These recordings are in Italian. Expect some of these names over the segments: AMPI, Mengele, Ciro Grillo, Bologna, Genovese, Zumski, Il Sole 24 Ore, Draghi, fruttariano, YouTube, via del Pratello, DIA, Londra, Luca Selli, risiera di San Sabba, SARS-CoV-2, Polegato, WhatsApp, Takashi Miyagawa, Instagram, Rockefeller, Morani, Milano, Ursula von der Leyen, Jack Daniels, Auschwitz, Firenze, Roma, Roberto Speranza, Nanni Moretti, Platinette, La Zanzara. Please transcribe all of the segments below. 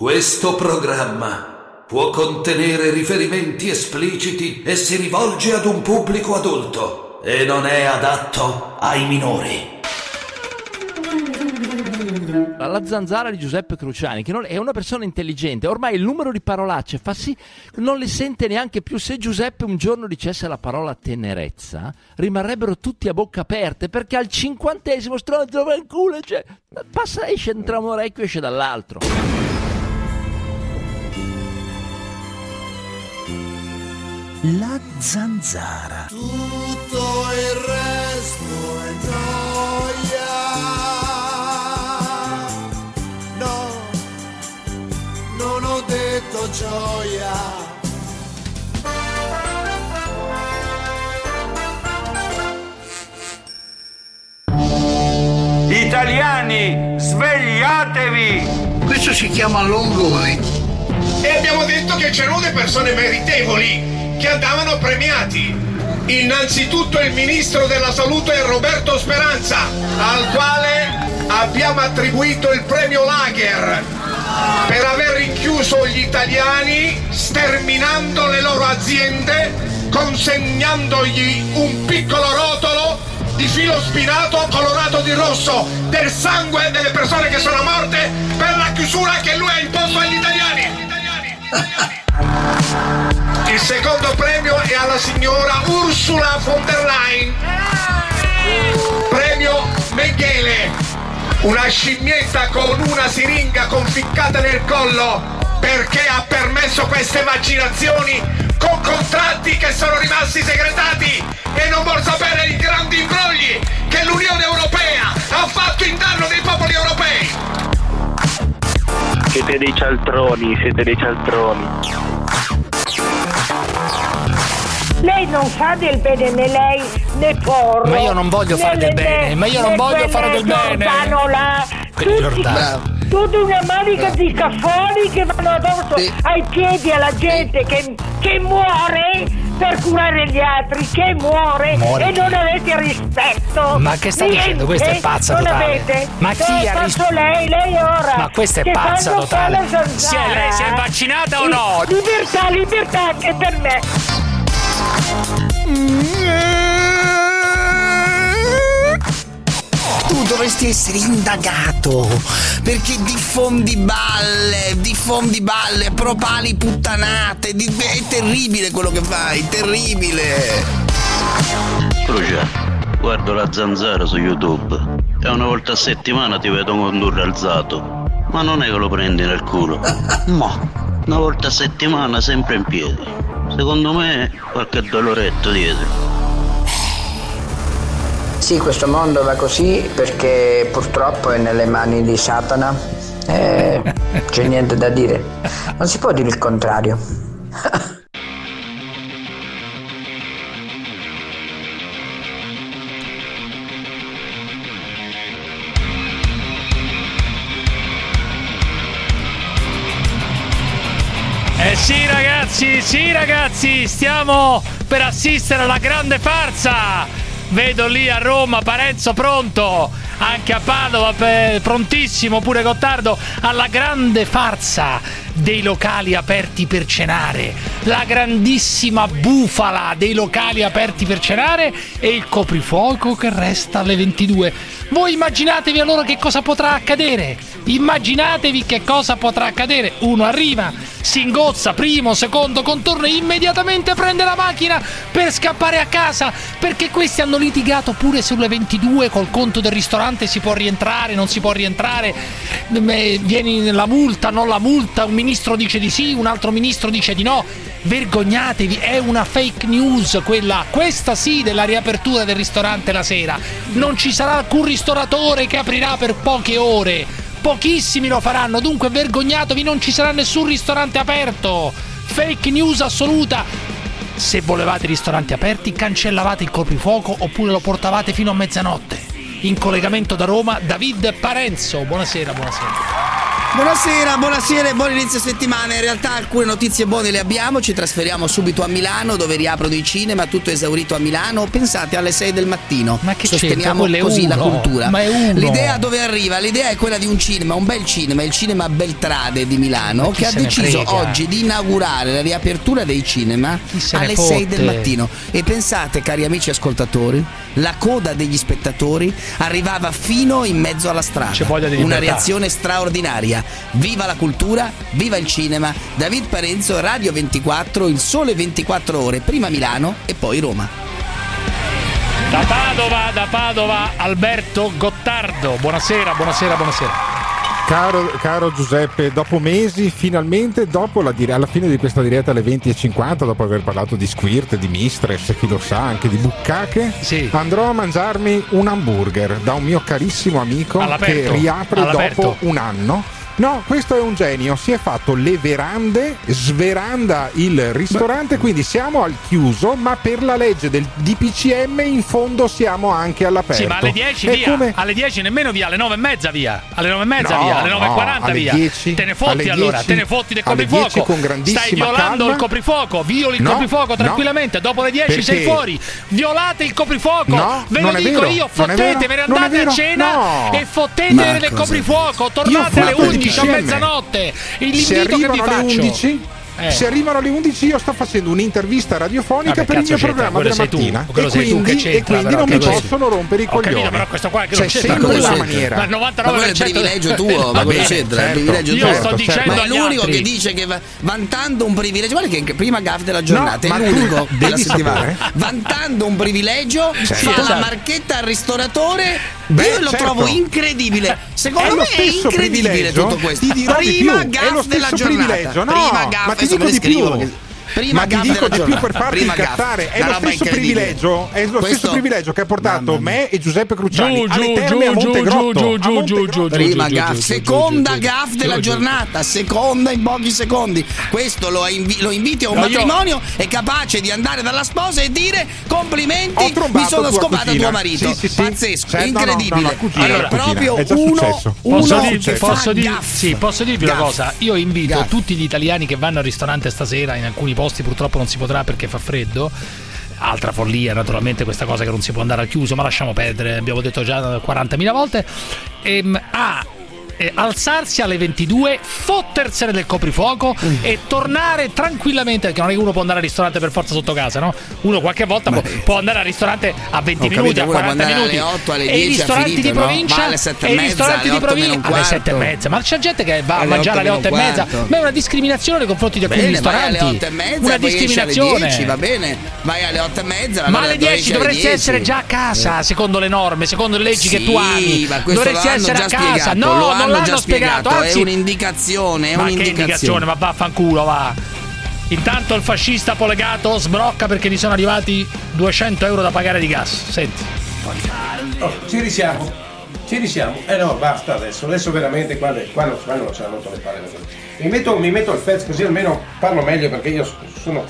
Questo programma può contenere riferimenti espliciti e si rivolge ad un pubblico adulto e non è adatto ai minori. La Zanzara di Giuseppe Cruciani, che non è una persona intelligente, ormai il numero di parolacce fa sì, non le sente neanche più. Se Giuseppe un giorno dicesse la parola tenerezza, rimarrebbero tutti a bocca aperte, perché al 50° stronzo va il culo, cioè, passa, esce tra un orecchio, esce dall'altro. La Zanzara. Tutto il resto è gioia. Non ho detto gioia. Italiani, svegliatevi! Questo si chiama Longoni. E abbiamo detto che c'erano delle persone meritevoli che andavano premiati. Innanzitutto il ministro della salute Roberto Speranza, al quale abbiamo attribuito il premio Lager per aver rinchiuso gli italiani, sterminando le loro aziende, consegnandogli un piccolo rotolo di filo spinato colorato di rosso del sangue delle persone che sono morte per la chiusura che lui ha imposto agli italiani. Il secondo premio è alla signora Ursula von der Leyen, premio Mengele. Una scimmietta con una siringa conficcata nel collo perché ha permesso queste vaccinazioni con contratti che sono rimasti segretati e non vuol sapere i grandi imbrogli che l'Unione Europea ha fatto in danno dei popoli europei. Siete dei cialtroni, siete dei cialtroni. Lei non fa del bene né lei né Porro. Ma io non voglio fare del bene, ma io non voglio fare del bene. Tutta una manica di caffoni che vanno addosso ai piedi alla gente che muore per curare gli altri, che muore. E non avete rispetto. Ma che sta dicendo? Questa è pazza totale. Avete? Ma chi ha risposto? Lei ora. Ma questa è pazza totale. Lei si è vaccinata o no? Libertà anche per me. Tu dovresti essere indagato perché diffondi balle, propali puttanate, è terribile quello che fai, terribile. Cruciani, guardo La Zanzara su YouTube e una volta a settimana ti vedo condurre alzato, ma non è che lo prendi nel culo. No, una volta a settimana sempre in piedi. Secondo me qualche doloretto dietro. Sì, questo mondo va così perché purtroppo è nelle mani di Satana. C'è niente da dire. Non si può dire il contrario. Sì ragazzi, stiamo per assistere alla grande farsa. Vedo lì a Roma Parenzo pronto, anche a Padova prontissimo pure Gottardo alla grande farsa dei locali aperti per cenare, la grandissima bufala dei locali aperti per cenare e il coprifuoco che resta alle 22. Voi immaginatevi allora che cosa potrà accadere. Uno arriva, si ingozza, primo, secondo contorno e immediatamente prende la macchina per scappare a casa, perché questi hanno litigato pure sulle 22 col conto del ristorante, si può rientrare, non si può rientrare, vieni la multa, non la multa, un ministro dice di sì, un altro ministro dice di no. Vergognatevi, è una fake news quella, questa sì, della riapertura del ristorante la sera. Non ci sarà alcun ristoratore che aprirà per poche ore, pochissimi lo faranno, dunque vergognatevi, non ci sarà nessun ristorante aperto. Fake news assoluta. Se volevate ristoranti aperti, cancellavate il coprifuoco oppure lo portavate fino a mezzanotte. In collegamento da Roma David Parenzo. Buonasera. Buonasera, buonasera e buon inizio settimana. In realtà alcune notizie buone le abbiamo. Ci trasferiamo subito a Milano, dove riaprono i cinema. Tutto esaurito a Milano. Pensate, alle 6 del mattino. Ma che sosteniamo così la cultura. Ma è uno. L'idea dove arriva? L'idea è quella di un cinema, un bel cinema, il cinema Beltrade di Milano, che ha deciso oggi di inaugurare la riapertura dei cinema alle 6 del mattino. E pensate, cari amici ascoltatori, la coda degli spettatori arrivava fino in mezzo alla strada. Una reazione straordinaria. Viva la cultura, viva il cinema. David Parenzo, Radio 24, Il Sole 24 Ore, prima Milano e poi Roma. Da Padova Alberto Gottardo. Buonasera. Caro Giuseppe, dopo mesi, finalmente, alla fine di questa diretta alle 20:50, dopo aver parlato di squirt, di mistress, chi lo sa, anche di buccache, sì, andrò a mangiarmi un hamburger da un mio carissimo amico che riapre dopo un anno. No, questo è un genio, si è fatto le verande, sveranda il ristorante, quindi siamo al chiuso, ma per la legge del DPCM in fondo siamo anche all'aperto. Sì, ma alle 10 è via, come... alle 10 nemmeno via, alle 9:30 via, alle 9:30 no, via, alle 9:40 no, via, 10, te ne fotti 10, allora, te ne fotti del coprifuoco, stai violando calma. Il coprifuoco, violi il coprifuoco tranquillamente, dopo le 10 perché? Sei fuori, violate il coprifuoco, no, ve lo dico io, fottetevene, andate a cena e fottetevene del coprifuoco, tornate alle 11. A mezzanotte l'invito che vi faccio 11, se arrivano alle 11 io sto facendo un'intervista radiofonica per il mio programma della mattina e quindi non mi possono rompere i coglioni, capito, però questo qua che non c'entra nulla, ma il 99% è privilegio tuo, ma quello c'entra, è privilegio tuo, sto dicendo, ma è l'unico che dice che vantando un privilegio, guarda che prima gaffe della giornata, è l'unico della settimana, vantando un privilegio fa la marchetta al ristoratore. Io lo trovo incredibile. Secondo me è incredibile tutto questo. Prima gaff della giornata. No, prima gaff, ma ti dico di più. Prima ma ti dico di più per farti incazzare, è lo stesso privilegio, è lo questo... stesso privilegio che ha portato me e Giuseppe Cruciani alle terme a Montegrotto. Prima gaff, seconda gaff della giornata, seconda in pochi secondi. Questo lo inviti a un matrimonio, è capace di andare dalla sposa e dire complimenti, mi sono scopata tuo marito. Pazzesco, incredibile. È proprio posso dirvi una cosa, io invito tutti gli italiani che vanno al ristorante stasera, in alcuni posti purtroppo non si potrà perché fa freddo, altra follia naturalmente questa cosa che non si può andare al chiuso, ma lasciamo perdere, abbiamo detto già 40.000 volte, alzarsi alle 22, fottersene del coprifuoco e tornare tranquillamente, perché non è che uno può andare al ristorante per forza sotto casa, no? Uno qualche volta può andare al ristorante a 20 minuti, a 40 minuti, alle 8, alle 10, e i ristoranti finito, di provincia, alle 7 e mezza, ristoranti alle 8 di provincia alle 7 e mezza, ma c'è gente che va a mangiare alle 8 e mezza, ma è una discriminazione nei confronti di alcuni ristoranti, alle 8 e mezza, una discriminazione, alle 10, va bene, vai alle 8 e mezza, ma alle 10 dovresti essere già a casa, secondo le norme, secondo le leggi che tu ami, dovresti essere a casa, no? L'hanno già spiegato, anzi, è un'indicazione. Che indicazione, ma vaffanculo, va. Intanto il fascista Polegato sbrocca perché gli sono arrivati €200 da pagare di gas. Senti. Oh, ci risiamo. No, basta adesso. Adesso veramente qua non ce l'hanno rotto le palle. Mi metto il fez così almeno parlo meglio perché io sono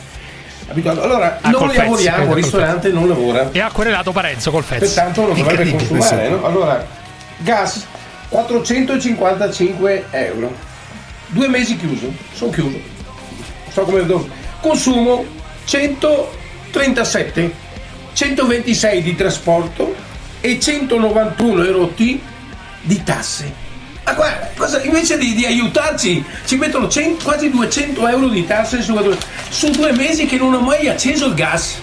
abituato. Allora, non lavoriamo, il ristorante non lavora. E ha querelato Parenzo col fez. Pertanto non dovrebbe consumare, no? Allora, gas €455, 2 mesi chiuso, sono chiuso, so come vedo, consumo €137, €126 di trasporto e €191 di tasse. Ma guarda, invece di aiutarci ci mettono quasi €200 di tasse su 2 mesi che non ho mai acceso il gas.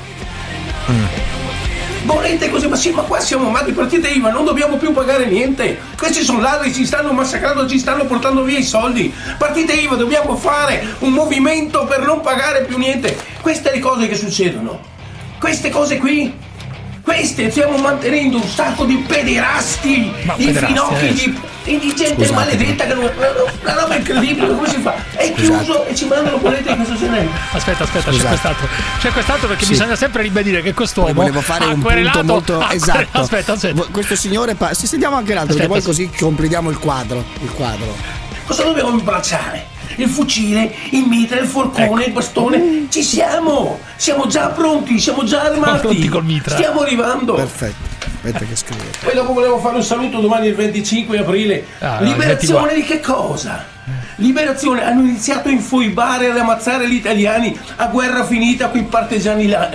Volete così, ma sì, ma qua siamo amati, partite IVA, non dobbiamo più pagare niente. Questi sono ladri, ci stanno massacrando, ci stanno portando via i soldi. Partite IVA, dobbiamo fare un movimento per non pagare più niente. Queste le cose che succedono. Queste cose qui, queste stiamo mantenendo un sacco di pederasti, di finocchi, di gente maledetta che non. La roba è incredibile, come si fa? È chiuso e ci mandano monete di questo genere. Aspetta, c'è quest'altro perché bisogna sempre ribadire che quest'uomo volevo fare un punto molto esatto. Aspetta. Questo signore si sentiamo anche l'altro, perché poi così completiamo il quadro. Cosa dobbiamo imbracciare? Il fucile, il mitra, il forcone, il bastone. Ci siamo già pronti, siamo già armati. Stiamo arrivando. Perfetto. Aspetta che scrivo. Poi dopo volevo fare un saluto domani il 25 aprile. Liberazione di che cosa? Liberazione, hanno iniziato a infoibare, ad ammazzare gli italiani, a guerra finita con i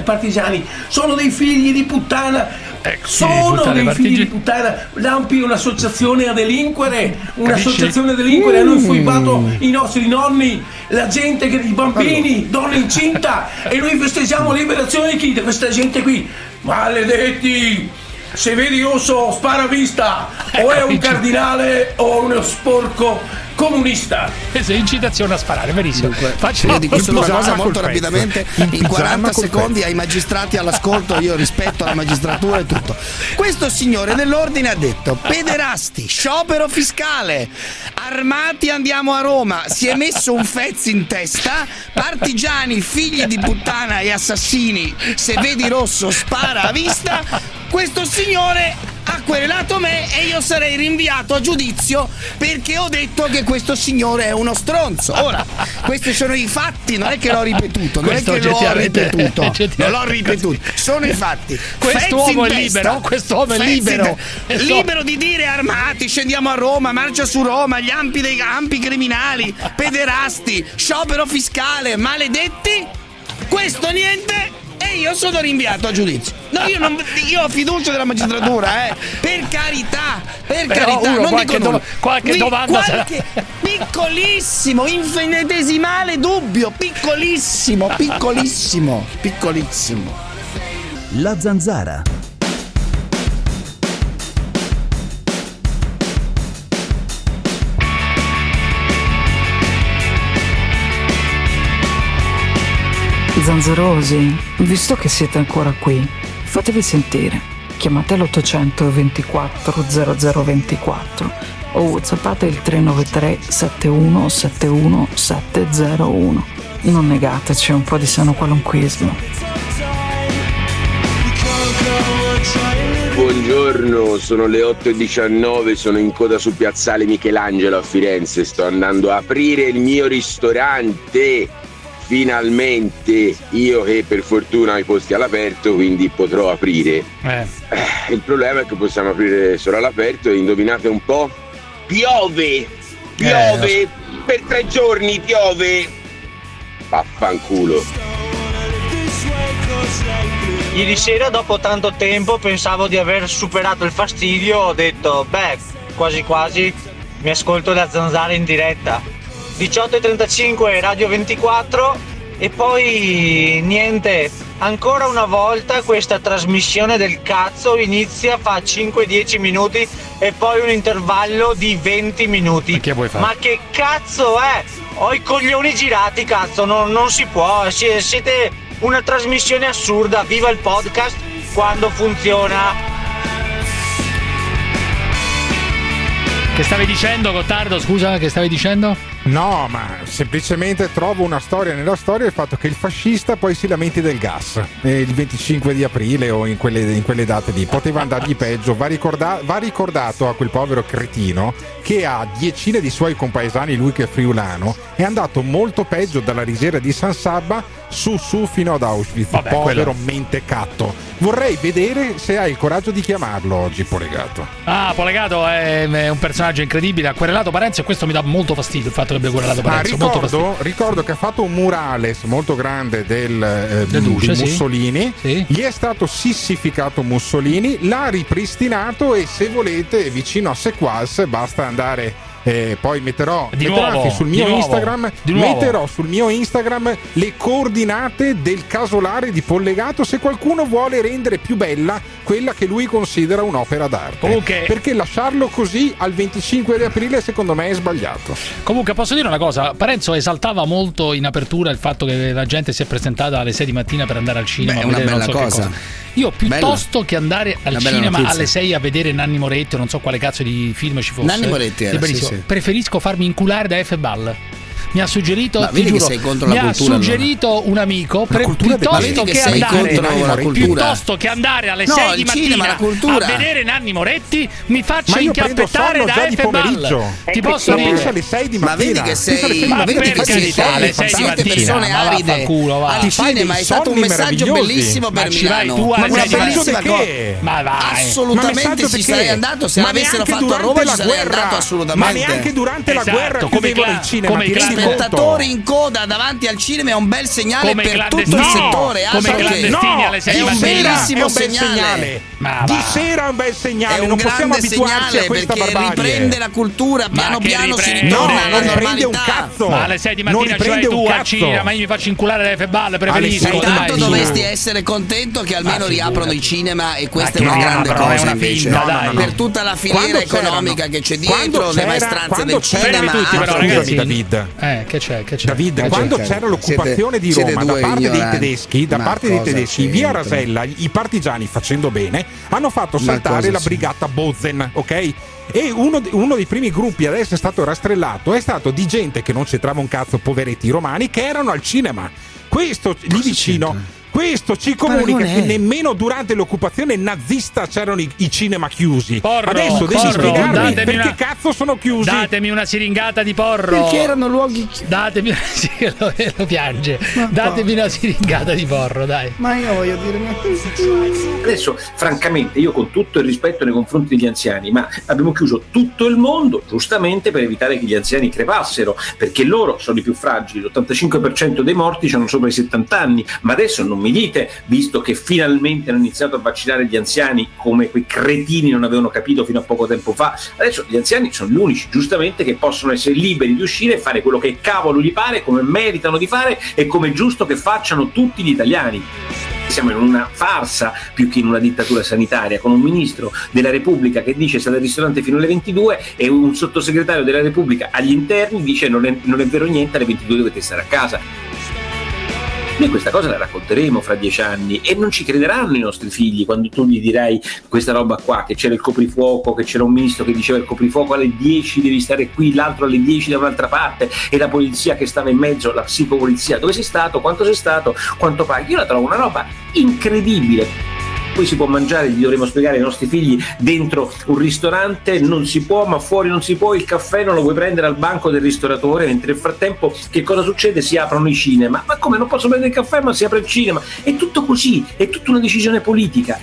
partigiani. Sono dei figli di puttana, figli di puttana. L'AMPI è un'associazione a delinquere, hanno infoibato i nostri nonni, la gente, i bambini, donne incinta e noi festeggiamo liberazione di questa gente qui, maledetti. Se vedi osso spara vista, o è un cardinale o uno sporco comunista. Questa è incitazione a sparare, benissimo. Faccio di questo una cosa molto rapidamente in 40 secondi ai magistrati all'ascolto. Io rispetto la magistratura e tutto. Questo signore dell'ordine ha detto: pederasti, sciopero fiscale, armati andiamo a Roma. Si è messo un fezzo in testa: partigiani, figli di puttana e assassini, se vedi rosso spara a vista. Questo signore ha querelato me e io sarei rinviato a giudizio perché ho detto che questo signore è uno stronzo. Ora, questi sono i fatti, non è che l'ho ripetuto, sono i fatti. Quest'uomo è libero, libero di dire armati, scendiamo a Roma, marcia su Roma, gli ampi dei ampi criminali, pederasti, sciopero fiscale, maledetti. Questo niente. E io sono rinviato a giudizio. No, io ho fiducia della magistratura, per carità, non qualche dico qualche domanda sarà. Piccolissimo, infinitesimale dubbio, piccolissimo. La Zanzara. Zanzarosi, visto che siete ancora qui, fatevi sentire. Chiamate l'824 0024 o whatsappate il 393 71 71 701. Non negateci un po' di sano qualunquismo. Buongiorno, sono le 8:19, sono in coda su Piazzale Michelangelo a Firenze, sto andando a aprire il mio ristorante. Finalmente io che per fortuna ho i posti all'aperto, quindi potrò aprire. Il problema è che possiamo aprire solo all'aperto e indovinate un po'? Piove. Per 3 giorni piove. Vaffanculo. Ieri sera dopo tanto tempo pensavo di aver superato il fastidio, ho detto quasi quasi mi ascolto La Zanzara in diretta. 18:35 Radio 24 e poi niente, ancora una volta questa trasmissione del cazzo inizia, fa 5-10 minuti e poi un intervallo di 20 minuti. Che vuoi fare? Ma che cazzo è? Ho i coglioni girati, cazzo, non si può, siete una trasmissione assurda, viva il podcast quando funziona. Che stavi dicendo, Gottardo? Scusa, che stavi dicendo? No, ma semplicemente trovo una storia nella storia, il fatto che il fascista poi si lamenti del gas il 25 di aprile o in quelle date lì. Poteva andargli peggio. Va ricordato a quel povero cretino che a decine di suoi compaesani, lui che è friulano, è andato molto peggio dalla risiera di San Sabba su fino ad Auschwitz. Vabbè, povero mentecatto. Vorrei vedere se hai il coraggio di chiamarlo oggi, Polegato. Polegato è un personaggio incredibile, ha querelato Parenzo e questo mi dà molto fastidio, il fatto che abbia querelato Parenzo. Ricordo che ha fatto un murales molto grande di Mussolini, sì. Gli è stato sissificato Mussolini, l'ha ripristinato e se volete vicino a Sequals basta andare. Poi metterò sul mio Instagram le coordinate del casolare di Polegato se qualcuno vuole rendere più bella quella che lui considera un'opera d'arte. Okay. Perché lasciarlo così al 25 di aprile secondo me è sbagliato. Comunque posso dire una cosa, Parenzo esaltava molto in apertura il fatto che la gente si è presentata alle 6 di mattina per andare al cinema a vedere non so che cosa. Io piuttosto che andare al cinema alle 6 a vedere Nanni Moretti o non so quale cazzo di film ci fosse. Nanni Moretti era, sì. Preferisco farmi inculare da F. Ball mi ha suggerito, ma ti giuro, mi ha suggerito un amico piuttosto che andare alle 6 di mattina a vedere Nanni Moretti, mi faccio inchiappettare da Efeball. Ti posso dire alle 6 di mattina, ma vedi che sei, ma vedi che siete persone aride al cinema. È stato un messaggio bellissimo per Milano, ma una bellissima cosa, ma vai, assolutamente ci sarei andato se l'avessero fatto a Roma, ci sarei andato assolutamente, ma neanche durante la guerra chiudevano il cinema. Come spettatori in coda davanti al cinema è un bel segnale, come per tutto il settore, come clandestini alle 6 di mattina, è un bellissimo segnale. Ma di sera è un bel segnale, non possiamo abituarci a questa barbarie, perché riprende la cultura piano piano, si ritorna alla normalità. Ma alle 6 di mattina c'hai tu al cinema, ma io mi faccio inculare le Febballe, preferisco. Intanto dovresti essere contento che almeno riaprono i cinema, e questa è una grande cosa invece per tutta la filiera economica che c'è dietro, le maestranze del cinema. Che c'è? David, quando c'era l'occupazione di Roma da parte dei tedeschi, via Rasella, i partigiani, facendo bene, hanno fatto saltare la brigata Bozen, ok? E uno dei primi gruppi ad essere stato rastrellato è stato di gente che non c'entrava un cazzo, poveretti romani che erano al cinema. Questo lì vicino. Questo ci comunica che nemmeno durante l'occupazione nazista c'erano i cinema chiusi. Adesso devi spiegarmi perché cazzo sono chiusi. Datemi una siringata di porro. Perché erano luoghi chiusi. Lo piange. Datemi una siringata di porro, dai. Ma io voglio dire una cosa. Adesso, francamente, io con tutto il rispetto nei confronti degli anziani, ma abbiamo chiuso tutto il mondo, giustamente, per evitare che gli anziani crepassero, perché loro sono i più fragili. L'85% dei morti hanno sopra i 70 anni, ma adesso non mi dite, visto che finalmente hanno iniziato a vaccinare gli anziani, come quei cretini non avevano capito fino a poco tempo fa, adesso gli anziani sono gli unici, giustamente, che possono essere liberi di uscire e fare quello che cavolo gli pare, come meritano di fare e come è giusto che facciano tutti gli italiani. Siamo in una farsa più che in una dittatura sanitaria, con un ministro della Repubblica che dice state al ristorante fino alle 22 e un sottosegretario della Repubblica agli interni dice non è vero niente, alle 22 dovete stare a casa. Noi questa cosa la racconteremo fra 10 anni e non ci crederanno i nostri figli quando tu gli dirai questa roba qua, che c'era il coprifuoco, che c'era un ministro che diceva il coprifuoco alle 10 devi stare qui, l'altro alle 10 da un'altra parte, e la polizia che stava in mezzo, la psicopolizia, dove sei stato, quanto sei stato, quanto paghi. Io la trovo una roba incredibile. Poi si può mangiare, gli dovremo spiegare ai nostri figli, dentro un ristorante non si può, ma fuori non si può, il caffè non lo puoi prendere al banco del ristoratore, mentre nel frattempo che cosa succede? Si aprono i cinema. Ma come, non posso prendere il caffè ma si apre il cinema? È tutto così, è tutta una decisione politica.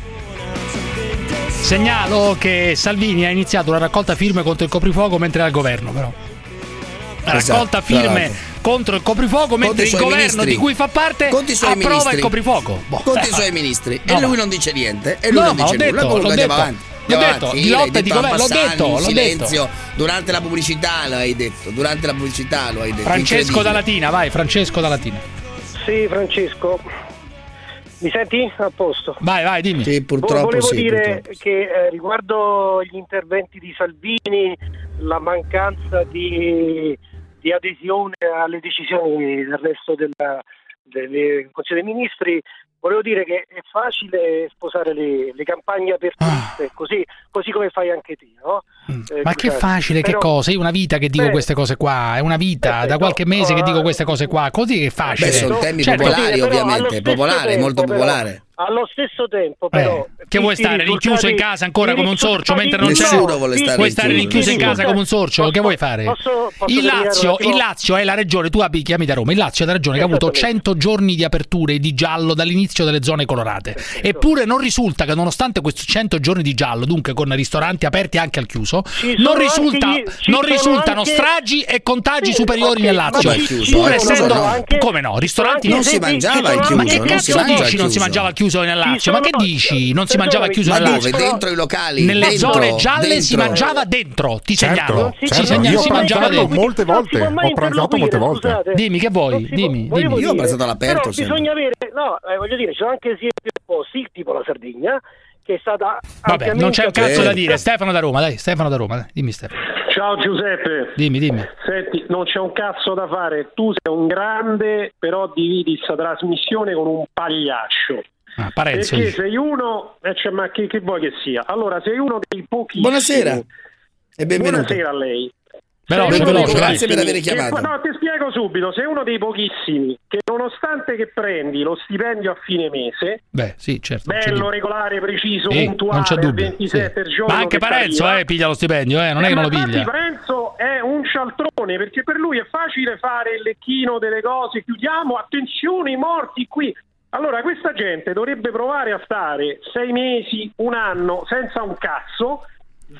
Segnalo che Salvini ha iniziato una raccolta firme contro il coprifuoco mentre era al governo, però. Raccolta firme contro il coprifuoco mentre il governo ministri, di cui fa parte, approva ministri, il coprifuoco. Contro i suoi ministri, e lui non dice niente, e lui non dice nulla. L'ho detto. Durante la pubblicità lo hai detto. Francesco da Latina, vai. Sì, Francesco, mi senti? A posto. Vai, dimmi. Sì, Volevo dire che riguardo gli interventi di Salvini, la mancanza di adesione alle decisioni del resto del Consiglio dei Ministri, volevo dire che è facile sposare le campagne apertiste, così come fai anche te, no? Ma che facile, però, che cosa? Io una vita che dico queste cose qua, è una vita da qualche mese che dico queste cose qua, così che facile. Sono temi popolari, ovviamente, molto popolare. Allo stesso tempo, però, che vuoi stare rinchiuso in casa ancora come un sorcio mentre non c'è? Vuoi stare rinchiuso in casa come un sorcio? Che vuoi fare? Il Lazio è la regione, tu chiami da Roma, il Lazio è la regione che ha avuto 100 giorni di aperture di giallo dall'inizio delle zone colorate. Eppure non risulta che, nonostante questi 100 giorni di giallo, dunque con ristoranti aperti anche al chiuso, non risultano stragi e contagi superiori nel Lazio. Pur essendo, come no, ristoranti non si mangiava al chiuso. Ma che cazzo dici non si mangiava al chiuso? Nel Lazio, ma che dici? Non si mangiava chiuso nel Lazio? Dentro i locali, nelle zone gialle si mangiava dentro. Ti segnalo, si mangiava dentro. Molte volte ho pranzato molte volte. Dimmi che vuoi, dimmi. Io ho pranzato all'aperto. Però bisogna avere, voglio dire, ci sono anche esempi un po' tipo la Sardegna, che è stata. Vabbè, non c'è un cazzo da dire. Stefano da Roma, dai. Dimmi, Stefano. Ciao Giuseppe. Dimmi. Senti, non c'è un cazzo da fare. Tu sei un grande, però dividi questa trasmissione con un pagliaccio. Parenzo, perché sei uno, ma che vuoi che sia? Allora sei uno dei pochi. Buonasera e benvenuto. Buonasera a lei. Però grazie per aver chiamato. No, ti spiego subito, sei uno dei pochissimi che nonostante che prendi lo stipendio a fine mese, beh, sì, certo, bello, regolare, preciso, puntuale, a 27 sì. giorni. Ma anche Parenzo piglia lo stipendio, non è che non lo piglia. Parenzo è un cialtrone, perché per lui è facile fare il lecchino delle cose, chiudiamo, attenzione, i morti qui. Allora questa gente dovrebbe provare a stare 6 mesi, un anno senza un cazzo.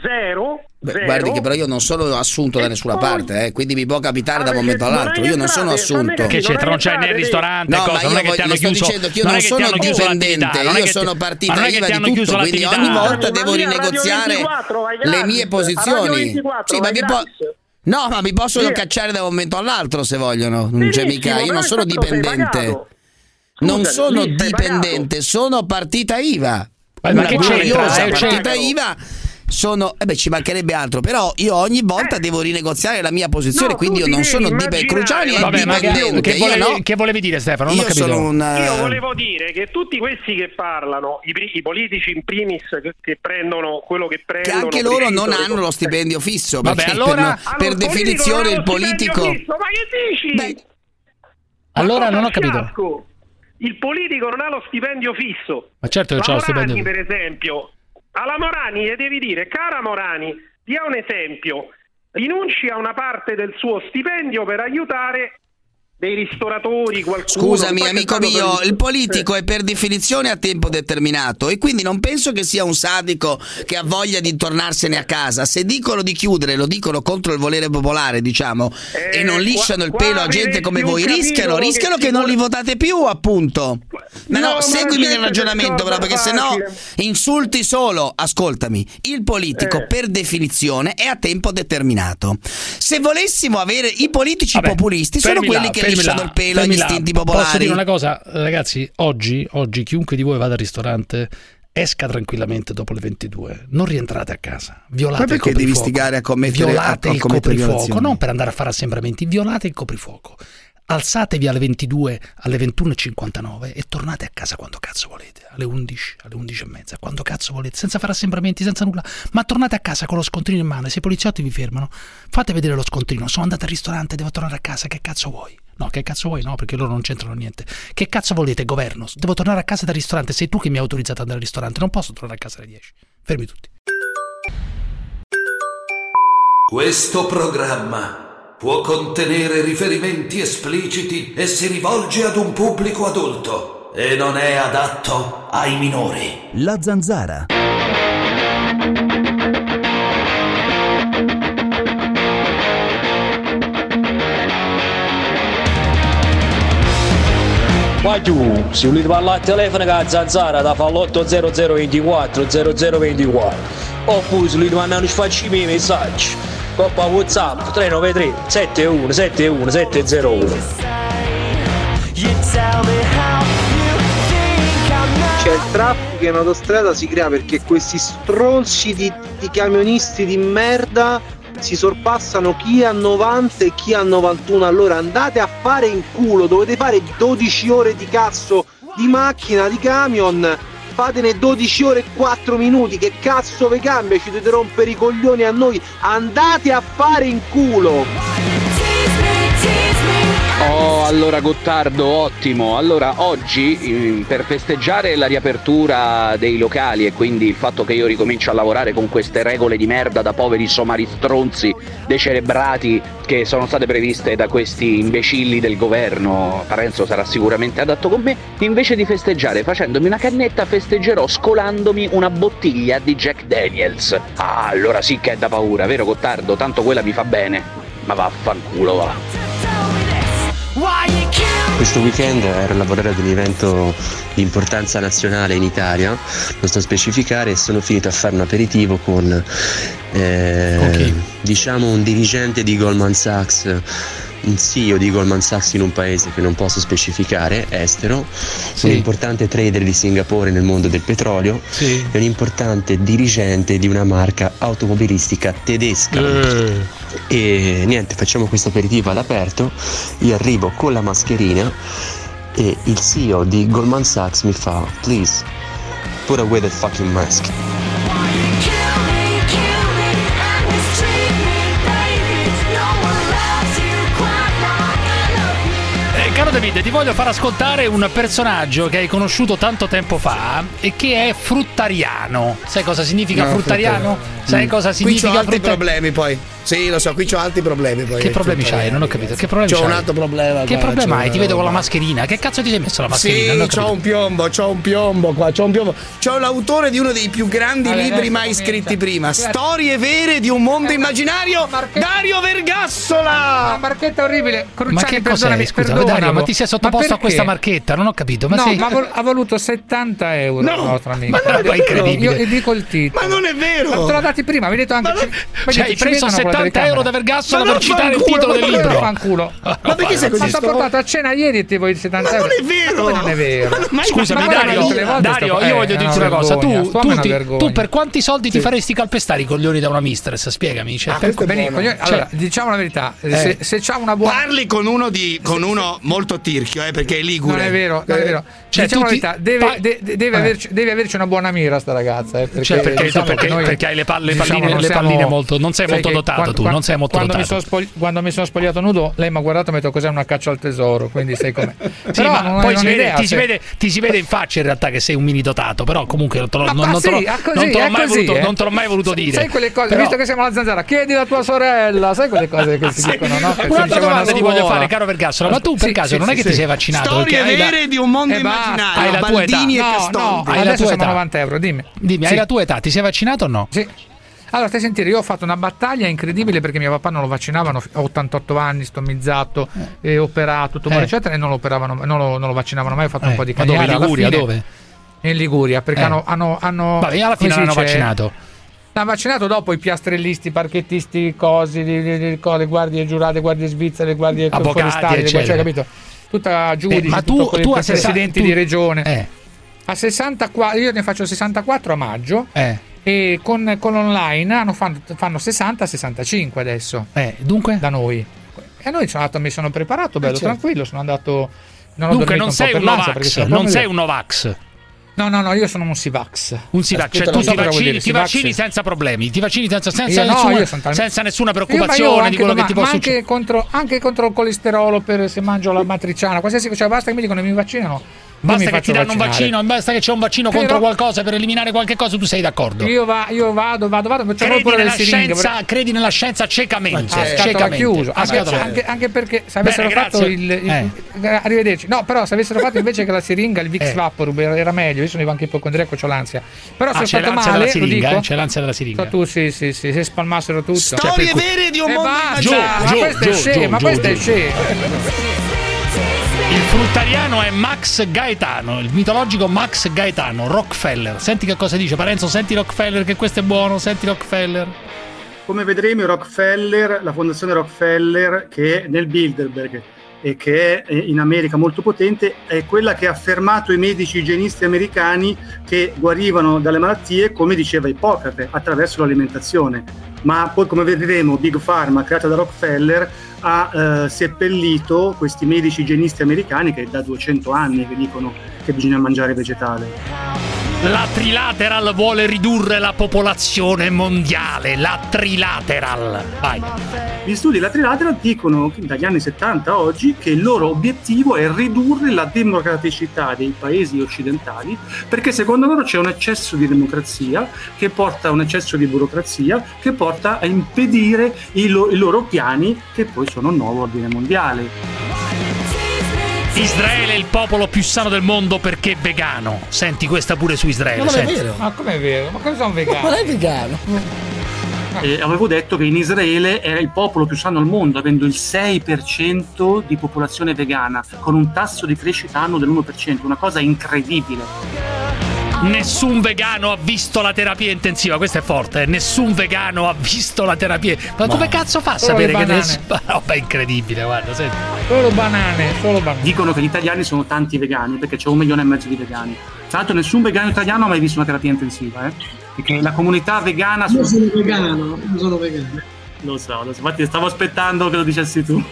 Zero. Guardi che però io non sono assunto da nessuna parte, quindi mi può capitare da un momento all'altro. Io non sono assunto. Che c'è? Non c'è né il ristorante, no, cosa, non è che ti hanno chiuso. Io non sono dipendente, io sono partita IVA di tutto, quindi ogni volta devo rinegoziare le mie posizioni. Sì, ma mi può... No, ma mi possono cacciare da un momento all'altro se vogliono. Non c'è mica, io non sono dipendente. Non sono dipendente, sono partita IVA. Ma che c'è? Io sono partita IVA. Sono ci mancherebbe altro, però io ogni volta devo rinegoziare la mia posizione, no, quindi io non sono Cruciani è dipendente. Che volevi dire, Stefano? Non ho capito. Io volevo dire che tutti questi che parlano, i politici in primis che prendono quello che prendono, che anche loro non hanno lo stipendio fisso, perché allora, per definizione il politico fisso, ma che dici? Beh, allora non ho capito. Il politico non ha lo stipendio fisso. Ma certo che c'ha lo stipendio fisso. Per esempio, alla Morani le devi dire: cara Morani, dia un esempio, rinunci a una parte del suo stipendio per aiutare dei ristoratori, qualcuno. Scusami amico mio, il politico è per definizione a tempo determinato e quindi non penso che sia un sadico che ha voglia di tornarsene a casa. Se dicono di chiudere, lo dicono contro il volere popolare, diciamo, e non lisciano il pelo a gente come voi. Rischiano che non li votate più, appunto. Ma no, seguimi nel ragionamento però, perché sennò insulti solo. Ascoltami, il politico per definizione è a tempo determinato. Se volessimo avere i politici populisti, sono quelli che lisciano il pelo agli istinti popolari. Posso dire una cosa, ragazzi? Oggi chiunque di voi vada al ristorante, esca tranquillamente dopo le 22, non rientrate a casa, violate il coprifuoco. Ma perché devi stigare a commettere il coprifuoco? Non per andare a fare assembramenti, violate il coprifuoco. Alzatevi alle 22, alle 21:59 e tornate a casa quando cazzo volete, alle 11, alle 11:30, quando cazzo volete, senza fare assembramenti, senza nulla, ma tornate a casa con lo scontrino in mano e se i poliziotti vi fermano, fate vedere lo scontrino, sono andato al ristorante, devo tornare a casa, che cazzo vuoi? No, che cazzo vuoi? No, perché loro non c'entrano niente. Che cazzo volete, governo? Devo tornare a casa dal ristorante, sei tu che mi hai autorizzato ad andare al ristorante, non posso tornare a casa alle 10. Fermi tutti. Questo programma può contenere riferimenti espliciti e si rivolge ad un pubblico adulto e non è adatto ai minori. La Zanzara. Qua giù, se volete parlare al telefono con la Zanzara da fa l'800 24 0024, oppure se volete mandare i messaggi Coppa WhatsApp 393 71 71 701. C'è il traffico in autostrada, si crea perché questi stronzi di camionisti di merda si sorpassano chi a 90 e chi a 91. Allora andate a fare in culo, dovete fare 12 ore di cazzo di macchina, di camion. Fatene 12 ore e 4 minuti, che cazzo vi cambia, ci dovete rompere i coglioni a noi, andate a fare in culo! Oh, allora Gottardo, ottimo, allora oggi per festeggiare la riapertura dei locali e quindi il fatto che io ricomincio a lavorare con queste regole di merda da poveri somari stronzi decerebrati che sono state previste da questi imbecilli del governo, Parenzo sarà sicuramente adatto con me, invece di festeggiare facendomi una cannetta festeggerò scolandomi una bottiglia di Jack Daniels. Ah, allora sì che è da paura, vero Gottardo? Tanto quella mi fa bene, ma vaffanculo va! Questo weekend ero a lavorare ad un evento di importanza nazionale in Italia, lo sto a specificare, e sono finito a fare un aperitivo con un dirigente di Goldman Sachs, un CEO di Goldman Sachs in un paese che non posso specificare, estero, un importante trader di Singapore nel mondo del petrolio e un importante dirigente di una marca automobilistica tedesca. E niente, facciamo questo aperitivo all'aperto, io arrivo con la mascherina e il CEO di Goldman Sachs mi fa: please, put away the fucking mask. Però David, ti voglio far ascoltare un personaggio che hai conosciuto tanto tempo fa e che è fruttariano. Sai cosa significa fruttariano? Sai cosa significa? Qui c'ho altri problemi poi. Sì, lo so, qui c'ho altri problemi poi. Che problemi c'hai? Non ho capito. Che problemi c'hai? C'ho un altro problema. Che problema hai? Ti vedo con la mascherina. Che cazzo ti sei messo la mascherina? Sì, c'ho un piombo qua. C'ho l'autore di uno dei più grandi libri mai scritti prima. Storie vere di un mondo immaginario. Dario Vergassola. Una marchetta orribile. Ma che cos'è? Scusa, Dario, ma ti sei sottoposto a questa marchetta? Non ho capito. Ma no, sei... ma ha voluto 70 euro no, nostro amico. Ma non è incredibile. Io dico il titolo. Ma non è vero. Ma te l'ho dati prima, mi hai detto anche. Cioè, hai preso 70 euro da Vergassola per citare il titolo del libro. Ma perché sei così? Ma ti ho portato a cena ieri e ti vuoi 70 euro. Ma non è vero. Scusami, Dario, io voglio dirti una cosa. Tu per quanti soldi ti faresti calpestare i coglioni da una mistress? Spiegami. Allora, diciamo la verità. Se c'ha una buona. Parli con uno di. Con uno molto tirchio, perché è ligure. Non è vero. Cioè, diciamo la verità, deve averci una buona mira sta ragazza, perché hai le palline molto. Non sei molto dotato tu, non sei molto dotato. Quando mi sono spogliato nudo, lei mi ha guardato e mi ha detto cos'è una caccia al tesoro, quindi sei come. Sì, però ma poi si vede in faccia in realtà che sei un mini dotato, però comunque non te l'ho mai voluto dire. Sai quelle cose, visto che siamo alla Zanzara, chiedi la tua sorella, sai quelle cose che si dicono, no? Un'altra domanda ti voglio fare, caro Vergassola, ma tu per caso non è che ti sei vaccinato? Storie vere di un mondo immaginario. Hai la tua età? No, adesso siamo a 90 euro, dimmi. Hai la tua età, ti sei vaccinato o no? Sì. Allora, stai a sentire, io ho fatto una battaglia incredibile perché mio papà non lo vaccinavano, ho 88 anni, stomizzato, operato, tumore eccetera, e non lo vaccinavano mai, ho fatto un po' di cagnara. Ma dove? In Liguria? In Liguria, perché hanno vabbè, alla fine l'hanno vaccinato. L'hanno vaccinato dopo i piastrellisti, i parchettisti, i cosi, le guardie giurate, le guardie svizzere, le guardie forestali, cioè, capito? Tutta giudici, ma tu i presidenti di regione. A 64, io ne faccio 64 a maggio. E con l'online fanno 60-65 adesso. Dunque? Da noi. E a noi mi sono preparato, bello tranquillo, sono andato. Dunque non sei un Novax. No, io sono un Sivax. Un Sivax, cioè tu ti vaccini senza problemi, ti vaccini senza nessuna preoccupazione di quello che ti può succedere. Anche contro il colesterolo, per se mangio la matriciana, qualsiasi cosa, cioè, basta che mi dicono che mi vaccinano. Basta che ti danno un vaccino, basta che c'è un vaccino contro qualcosa per eliminare qualche cosa, tu sei d'accordo. Io vado. Credi nella scienza ciecamente. Chiuso. Anche perché se avessero fatto arrivederci. No, però se avessero fatto invece che la siringa, il Vicks Vaporub era meglio. Io sono anche ipocondriaco, c'ho l'ansia. Però se ho fatto male, lo dico. C'è l'ansia della siringa. Sì, se spalmassero tutto. Storie vere di un mondo immaginario. Ma questo è scemo. Il fruttariano è Max Gaetano, il mitologico Max Gaetano, Rockefeller. Senti che cosa dice Parenzo, senti Rockefeller che questo è buono, senti Rockefeller. Come vedremo Rockefeller, la fondazione Rockefeller che è nel Bilderberg e che è in America molto potente, è quella che ha fermato i medici igienisti americani che guarivano dalle malattie, come diceva Ippocrate, attraverso l'alimentazione. Ma poi, come vedremo, Big Pharma, creata da Rockefeller, ha seppellito questi medici igienisti americani che da 200 anni che dicono che bisogna mangiare vegetale. La Trilateral vuole ridurre la popolazione mondiale. La Trilateral. Vai. Gli studi della Trilateral dicono dagli anni 70 a oggi che il loro obiettivo è ridurre la democraticità dei paesi occidentali, perché secondo loro c'è un eccesso di democrazia che porta a un eccesso di burocrazia che porta a impedire i loro piani, che poi sono un nuovo ordine mondiale. Israele è il popolo più sano del mondo perché è vegano. Senti questa pure su Israele. Ma non è vero? Ma com'è vero? Ma cosa sono vegano? Ma non è vegano. Avevo detto che in Israele era il popolo più sano al mondo, avendo il 6% di popolazione vegana, con un tasso di crescita annuo dell'1%, una cosa incredibile. Nessun vegano ha visto la terapia intensiva, questo è forte. Nessun vegano ha visto la terapia. Ma come cazzo fa a sapere che roba incredibile, guarda, senti. Solo banane. Dicono che gli italiani sono tanti vegani, perché c'è 1,5 milioni di vegani. Tra l'altro nessun vegano italiano ha mai visto una terapia intensiva, perché la comunità vegana. Io sono vegano. Lo so, infatti stavo aspettando che lo dicessi tu.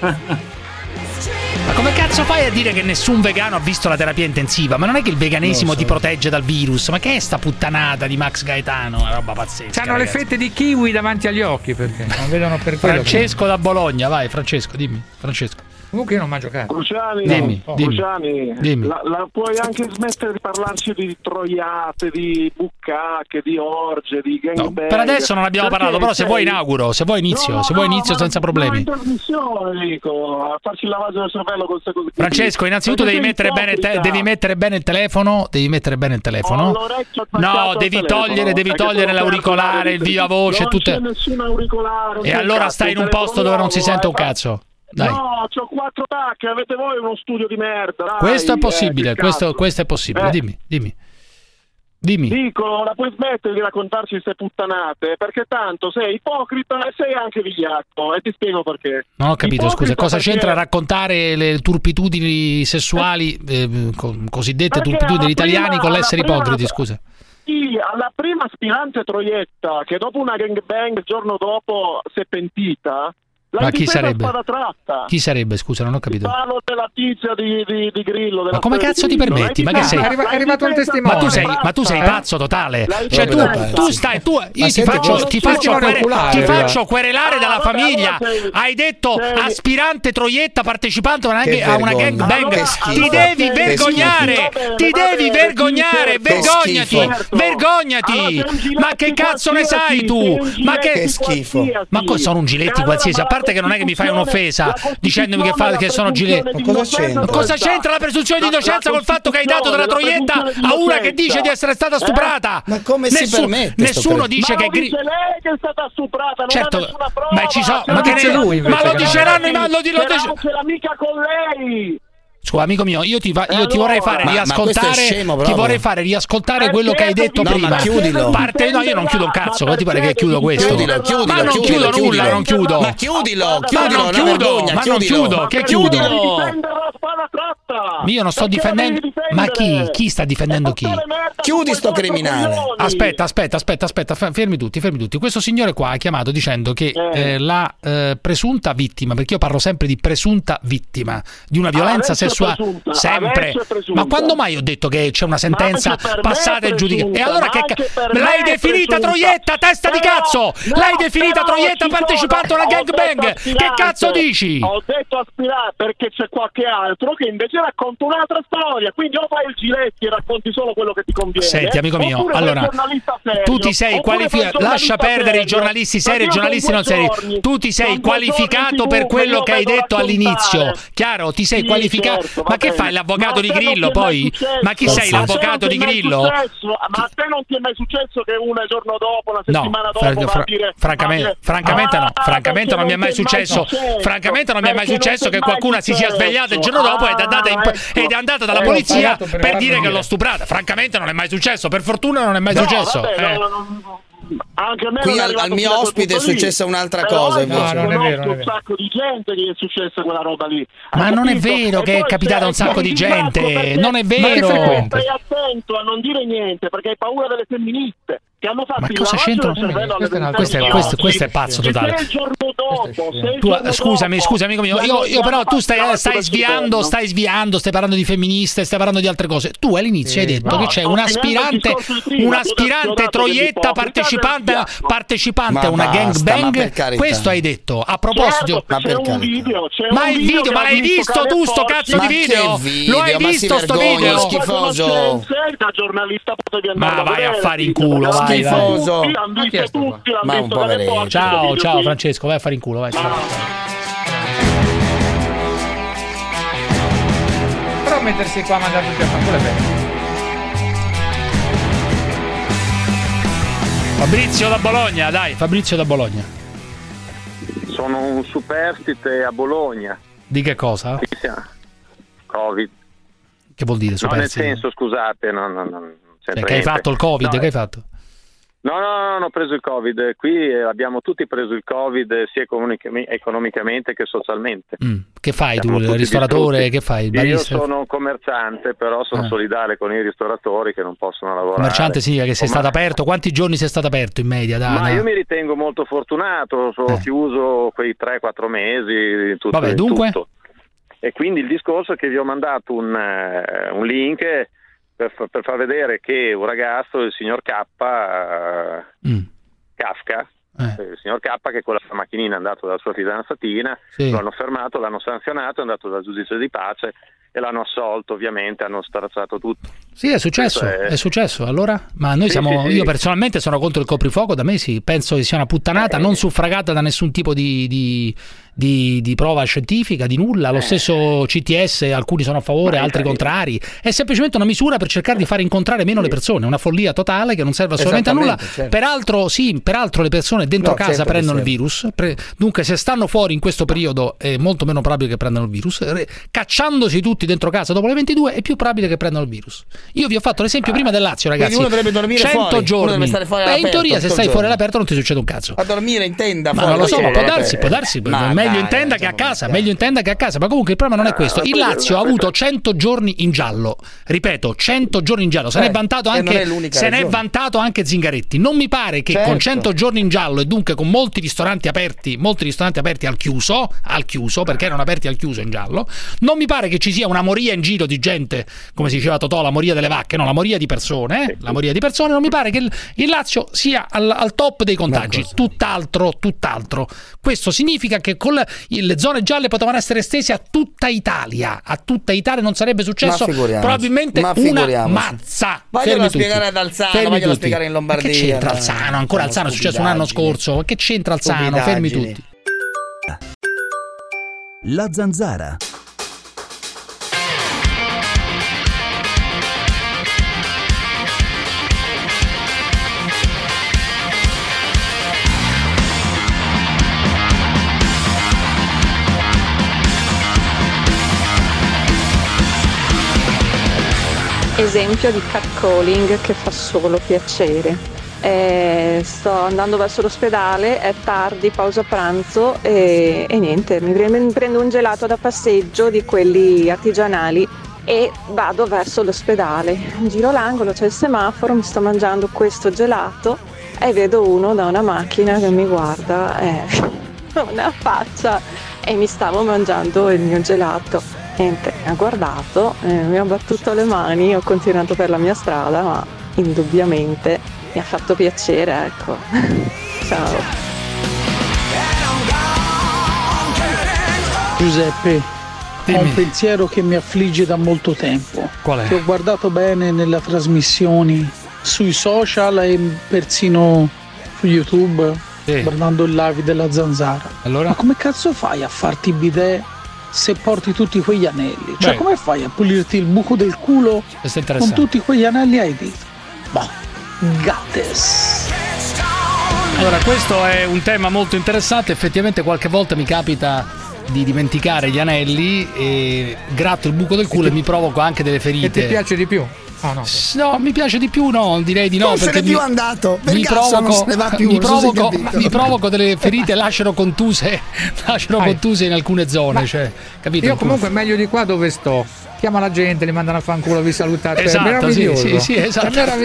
Ma come cazzo fai a dire che nessun vegano ha visto la terapia intensiva? Ma non è che il veganesimo ti protegge dal virus? Ma che è sta puttanata di Max Gaetano? Una roba pazzesca. C'hanno le fette di kiwi davanti agli occhi perché non vedono per quello. Francesco da Bologna, vai Francesco, dimmi. Comunque io non mangio carne. Cruciani, dimmi. La puoi anche smettere di parlarci di troiate, di bucacche, di orge, di gangbang. No, per adesso non abbiamo parlato, però se vuoi inauguro, se vuoi inizio, no, se vuoi inizio senza problemi. Dico, a farci il lavaggio del cervello con queste cose. Francesco, innanzitutto devi mettere bene il telefono. No, devi togliere l'auricolare, il viva voce, tutte. E allora stai in un posto dove non si sente un cazzo. Dai. No, c'ho 4 tacche, avete voi uno studio di merda. Dai, questo è possibile, questo è possibile. Dimmi. Dico, la puoi smettere di raccontarci queste puttanate, perché tanto sei ipocrita e sei anche vigliacco, e ti spiego perché. Non ho capito, ipocrita, scusa, cosa c'entra raccontare le turpitudini sessuali, cosiddette turpitudini italiani con l'essere ipocriti, scusa. Alla prima aspirante troietta che dopo una gangbang il giorno dopo si è pentita. Ma chi sarebbe? Chi sarebbe? Scusa, non ho capito. Parlo della tizia di Grillo. Della, ma come cazzo ti permetti? Ma che sei? È arrivato il testimone. Ma tu sei pazzo totale. Cioè ti faccio querelare dalla famiglia. Hai detto aspirante troietta partecipante a una gang bang. Ti devi vergognare. Vergognati. Ma che cazzo ne sai tu? Ma che schifo. Ma sono un Giletti qualsiasi. A parte che non è che mi fai un'offesa dicendomi che sono Giletti. Cosa c'entra la presunzione di innocenza col fatto che hai dato della troietta a una che dice di essere stata stuprata? Ma come si permette? Nessuno dice che è lei che è stata stuprata, non certo, ha nessuna prova. Ma ci sono, ma lo diceranno, ma lo diranno. C'è l'amica con lei. Scusa, amico mio, io ti vorrei fare riascoltare quello che hai detto prima. Ma chiudilo. No, io non chiudo un cazzo, ma ti pare che chiudo questo? Chiudilo, non chiudo nulla. Ma chiudilo. Io non sto difendendo. Ma chi? Chi sta difendendo chi? Chiudi sto criminale. Aspetta, fermi tutti. Questo signore qua ha chiamato dicendo che la presunta vittima, perché io parlo sempre di presunta vittima di una violenza sessuale, sempre. Ma quando mai ho detto che c'è una sentenza passata e giudicata? E allora che l'hai definita troietta, testa di cazzo? L'hai definita troietta partecipante a una gangbang? Che cazzo dici? Ho detto aspirare perché c'è qualche altro che invece racconta un'altra storia, quindi o fai il Giletti e racconti solo quello che ti conviene. Senti, amico mio, allora serio, tu ti sei qualificato, lascia perdere serio, i giornalisti seri e i giornalisti non seri. Tu ti sei qualificato per quello che hai detto all'inizio. Chiaro, ti sei qualificato. Certo, ma che fai l'avvocato di Grillo poi? Ma chi sei l'avvocato di Grillo? Ma a te non ti è mai successo che un giorno dopo, una settimana dopo, francamente non mi è mai successo. Francamente non mi è mai successo che qualcuna si sia svegliata il giorno dopo ed è andata dalla polizia per dire che l'ho stuprata. Francamente non è mai successo, per fortuna non è mai successo. Anche a me qui al mio ospite è successa un'altra cosa. Non è vero. Un sacco di gente che è successa quella roba lì. Ma non è vero che è capitata un sacco di gente. Non è vero. Stai attento a non dire niente perché hai paura delle femministe. Che hanno fatto. Ma cosa c'entra? Questo è pazzo totale. Scusami, amico mio. Io però tu stai sviando, stai parlando di femministe, stai parlando di altre cose. Tu all'inizio hai detto che c'è un'aspirante troietta partecipante a una gangbang. Questo hai detto. A proposito, ma il video, ma l'hai visto tu sto cazzo di video? Lo hai visto sto video? Schifoso. Ma vai a fare in culo. Schifoso. Ma un poverino. Ciao Francesco, vai a fare in culo, vai. Però mettersi qua a mangiare tutti a fare pure bene. Fabrizio da Bologna. Sono un superstite a Bologna. Di che cosa? Covid. Che vuol dire superstite? No, nel senso, scusate, no. Che hai fatto il Covid? No, che hai fatto? No, non ho preso il Covid. Qui abbiamo tutti preso il Covid sia economicamente che socialmente. Che fai tu, il ristoratore? Che fai? Io sono un commerciante, però sono solidale con i ristoratori che non possono lavorare. Commerciante significa che sei stato aperto. Quanti giorni sei stato aperto in media? Io mi ritengo molto fortunato, sono chiuso quei 3-4 mesi. Tutto. E quindi il discorso è che vi ho mandato un link per far vedere che un ragazzo, il signor Kafka, Il signor K, che con la macchinina è andato dalla sua fidanzatina, sì, lo hanno fermato, l'hanno sanzionato, è andato dal giudice di pace e l'hanno assolto, ovviamente hanno stracciato tutto. Sì, è successo. Allora, ma noi io personalmente sono contro il coprifuoco da mesi, penso che sia una puttanata non suffragata da nessun tipo di prova scientifica, di nulla. Lo stesso CTS, alcuni sono a favore, altri contrari. È semplicemente una misura per cercare di far incontrare meno le persone, una follia totale che non serve assolutamente a nulla. Certo. Peraltro le persone dentro casa prendono il virus, dunque se stanno fuori in questo periodo è molto meno probabile che prendano il virus, cacciandosi tutti dentro casa dopo le 22 è più probabile che prendano il virus. Io vi ho fatto l'esempio prima del Lazio, ragazzi. Quindi uno dovrebbe dormire 100 fuori, giorni. Uno stare fuori all'aperto, in teoria se stai fuori all'aperto non ti succede un cazzo. A dormire in tenda fuori. Ma non lo so, ma può darsi. Meglio in tenda che a casa, ma comunque il problema non è questo. Il Lazio ha avuto 100 giorni in giallo. Ripeto, 100 giorni in giallo. Se ne è vantato anche Zingaretti. Non mi pare che con 100 giorni in giallo e dunque con molti ristoranti aperti al chiuso, perché erano aperti al chiuso in giallo, non mi pare che ci sia una moria in giro di gente, come si diceva Totò, la moria delle vacche, no, la moria di persone, non mi pare che il Lazio sia al top dei contagi, tutt'altro. Questo significa che con le zone gialle potevano essere estese a tutta Italia non sarebbe successo probabilmente una mazza. Vogliono spiegare ad Alzano, vogliono spiegare in Lombardia. Ma che c'entra Alzano? Ancora Alzano è successo un anno scorso, ma che c'entra Alzano? Fermi tutti. La Zanzara. Esempio di catcalling che fa solo piacere. Sto andando verso l'ospedale, è tardi, pausa pranzo e niente, mi prendo un gelato da passeggio di quelli artigianali e vado verso l'ospedale. Giro l'angolo, c'è il semaforo, mi sto mangiando questo gelato e vedo uno da una macchina che mi guarda, una faccia, e mi stavo mangiando il mio gelato. Niente, mi ha guardato, mi ha battuto le mani, ho continuato per la mia strada, ma indubbiamente mi ha fatto piacere, ecco. Ciao. Giuseppe, ho un pensiero che mi affligge da molto tempo. Qual è? Ti ho guardato bene nelle trasmissioni, sui social e persino su YouTube, guardando il live della Zanzara. Allora? Ma come cazzo fai a farti bidet se porti tutti quegli anelli? Cioè, come fai a pulirti il buco del culo con tutti quegli anelli ai dito? Boh, gattes. Allora, questo è un tema molto interessante. Effettivamente qualche volta mi capita di dimenticare gli anelli e gratto il buco del culo e mi provoco anche delle ferite. E ti piace di più? Oh, no, mi piace di più, no, direi di no. Non perché più andato, per mi provoco, non se ne va più, mi provoco delle ferite, lasciano contuse in alcune zone, cioè, capito? Io comunque meglio di qua dove sto. Chiama la gente, li mandano a fanculo, vi salutate. Esatto, è meraviglioso. Sì, esatto. È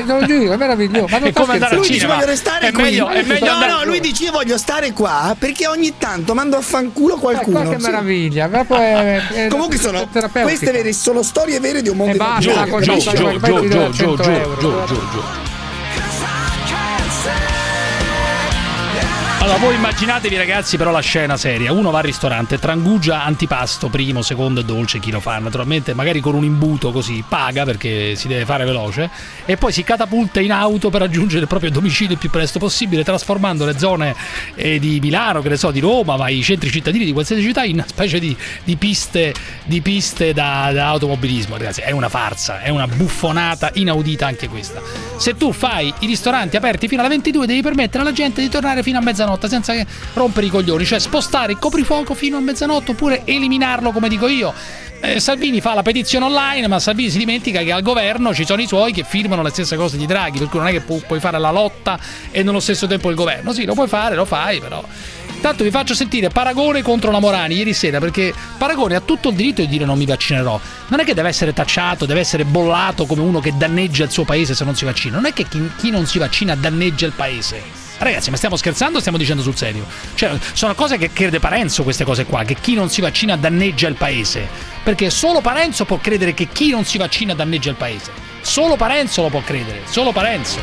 meraviglioso. Ma è come andare al cinema. Lui dice lui dice io voglio stare qua perché ogni tanto mando a fanculo qualcuno. Che meraviglia. Comunque sono queste sono storie vere di un mondo Giù. Allora, voi immaginatevi, ragazzi, però la scena seria. Uno va al ristorante, trangugia antipasto, primo, secondo e dolce, chi lo fa, naturalmente, magari con un imbuto così, paga perché si deve fare veloce, e poi si catapulta in auto per raggiungere il proprio domicilio il più presto possibile, trasformando le zone di Milano, che ne so, di Roma, ma i centri cittadini di qualsiasi città in una specie di piste da automobilismo. Ragazzi, è una farsa, è una buffonata inaudita anche questa. Se tu fai i ristoranti aperti fino alle 22 devi permettere alla gente di tornare fino a mezzanotte senza rompere i coglioni, cioè spostare il coprifuoco fino a mezzanotte oppure eliminarlo, come dico io. Salvini fa la petizione online, ma Salvini si dimentica che al governo ci sono i suoi che firmano le stesse cose di Draghi, per cui non è che puoi fare la lotta e nello stesso tempo il governo. Sì, lo puoi fare, lo fai, però. Tanto vi faccio sentire Paragone contro la Morani ieri sera, perché Paragone ha tutto il diritto di dire non mi vaccinerò. Non è che deve essere tacciato, deve essere bollato come uno che danneggia il suo paese se non si vaccina. Non è che chi non si vaccina danneggia il paese. Ragazzi, ma stiamo scherzando o stiamo dicendo sul serio? Cioè, sono cose che crede Parenzo, queste cose qua, che chi non si vaccina danneggia il paese. Perché solo Parenzo può credere che chi non si vaccina danneggia il paese. Solo Parenzo lo può credere, solo Parenzo.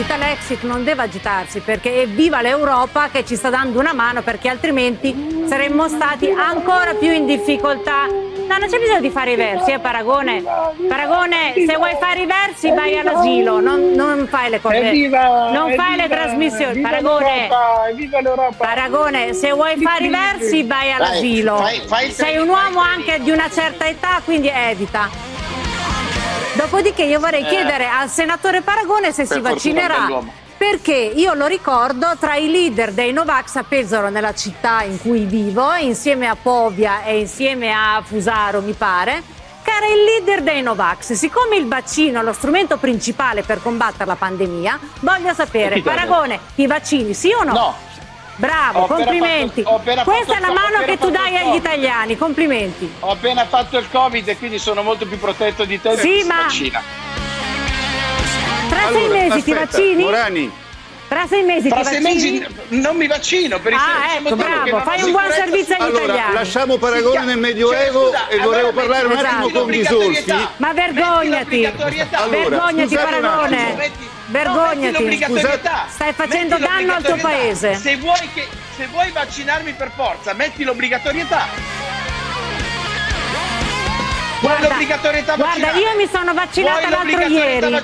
agita l'exit non deve agitarsi, perché evviva l'Europa che ci sta dando una mano, perché altrimenti saremmo stati ancora più in difficoltà. No, non c'è bisogno di fare i versi, Paragone. Paragone, se vuoi fare i versi vai all'asilo, non fai le cose, non fai le trasmissioni. Paragone, Paragone, se vuoi fare i versi vai all'asilo. Sei un uomo anche di una certa età, quindi evita. Dopodiché io vorrei chiedere al senatore Paragone se si vaccinerà, perché io lo ricordo tra i leader dei Novax appesero nella città in cui vivo, insieme a Povia e insieme a Fusaro mi pare, che era il leader dei Novax. Siccome il vaccino è lo strumento principale per combattere la pandemia, voglio sapere, Paragone, ti vaccini sì o no? No. Bravo, complimenti. Questa è la mano che tu dai agli italiani, complimenti. Ho appena fatto il Covid e quindi sono molto più protetto di te. Sì, ma tra 6 mesi ti vaccini? Morani, tra 6 mesi ti vaccini? Tra 6 mesi non mi vaccino. Per ecco, bravo, fai un buon servizio agli italiani. Lasciamo Paragone nel Medioevo, scusa, e volevo parlare un attimo con Risorsi. Ma vergognati, vergognati Paragone. Vergognati, stai facendo danno al tuo paese. Se vuoi vaccinarmi per forza, metti l'obbligatorietà. Guarda, io mi sono vaccinata l'altro ieri.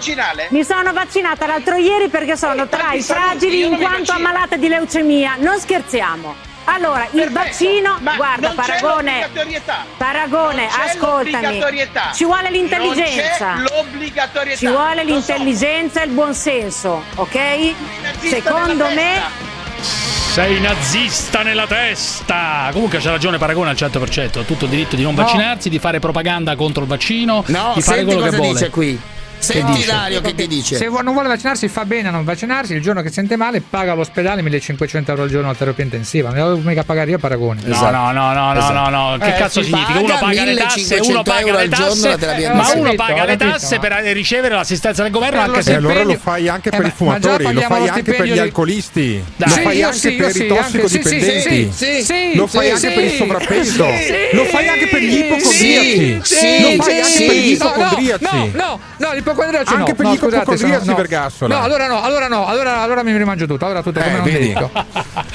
Mi sono vaccinata l'altro ieri perché sono tra i fragili in quanto ammalata di leucemia. Non scherziamo. Allora, perfetto, il vaccino, guarda Paragone, Paragone, ascoltami, ci vuole l'intelligenza, ci vuole l'intelligenza e il buonsenso, ok? Secondo me... Sei nazista nella testa. Comunque c'ha ragione Paragone al 100%, ha tutto il diritto di non vaccinarsi, di fare propaganda contro il vaccino, di fare quello che vuole. Dice qui. Senti Dario che ti dice: se non vuole vaccinarsi fa bene a non vaccinarsi. Il giorno che sente male paga all'ospedale 1.500 euro al giorno alla terapia intensiva. Non devo mica pagare io Paragone. Esatto. No. Che cazzo significa? Uno paga le tasse, uno paga le tasse per ricevere l'assistenza del governo, anche se allora lo fai anche per i fumatori, lo fai anche per gli alcolisti, lo fai anche per i tossicodipendenti, lo fai anche per il sovrappeso, lo fai anche per gli ipocondriaci, lo fai anche per gli ipocondriaci. No, anche per gli ipocondriaci Vergassola. Allora mi rimangio tutto. Allora tutto come non ti dico.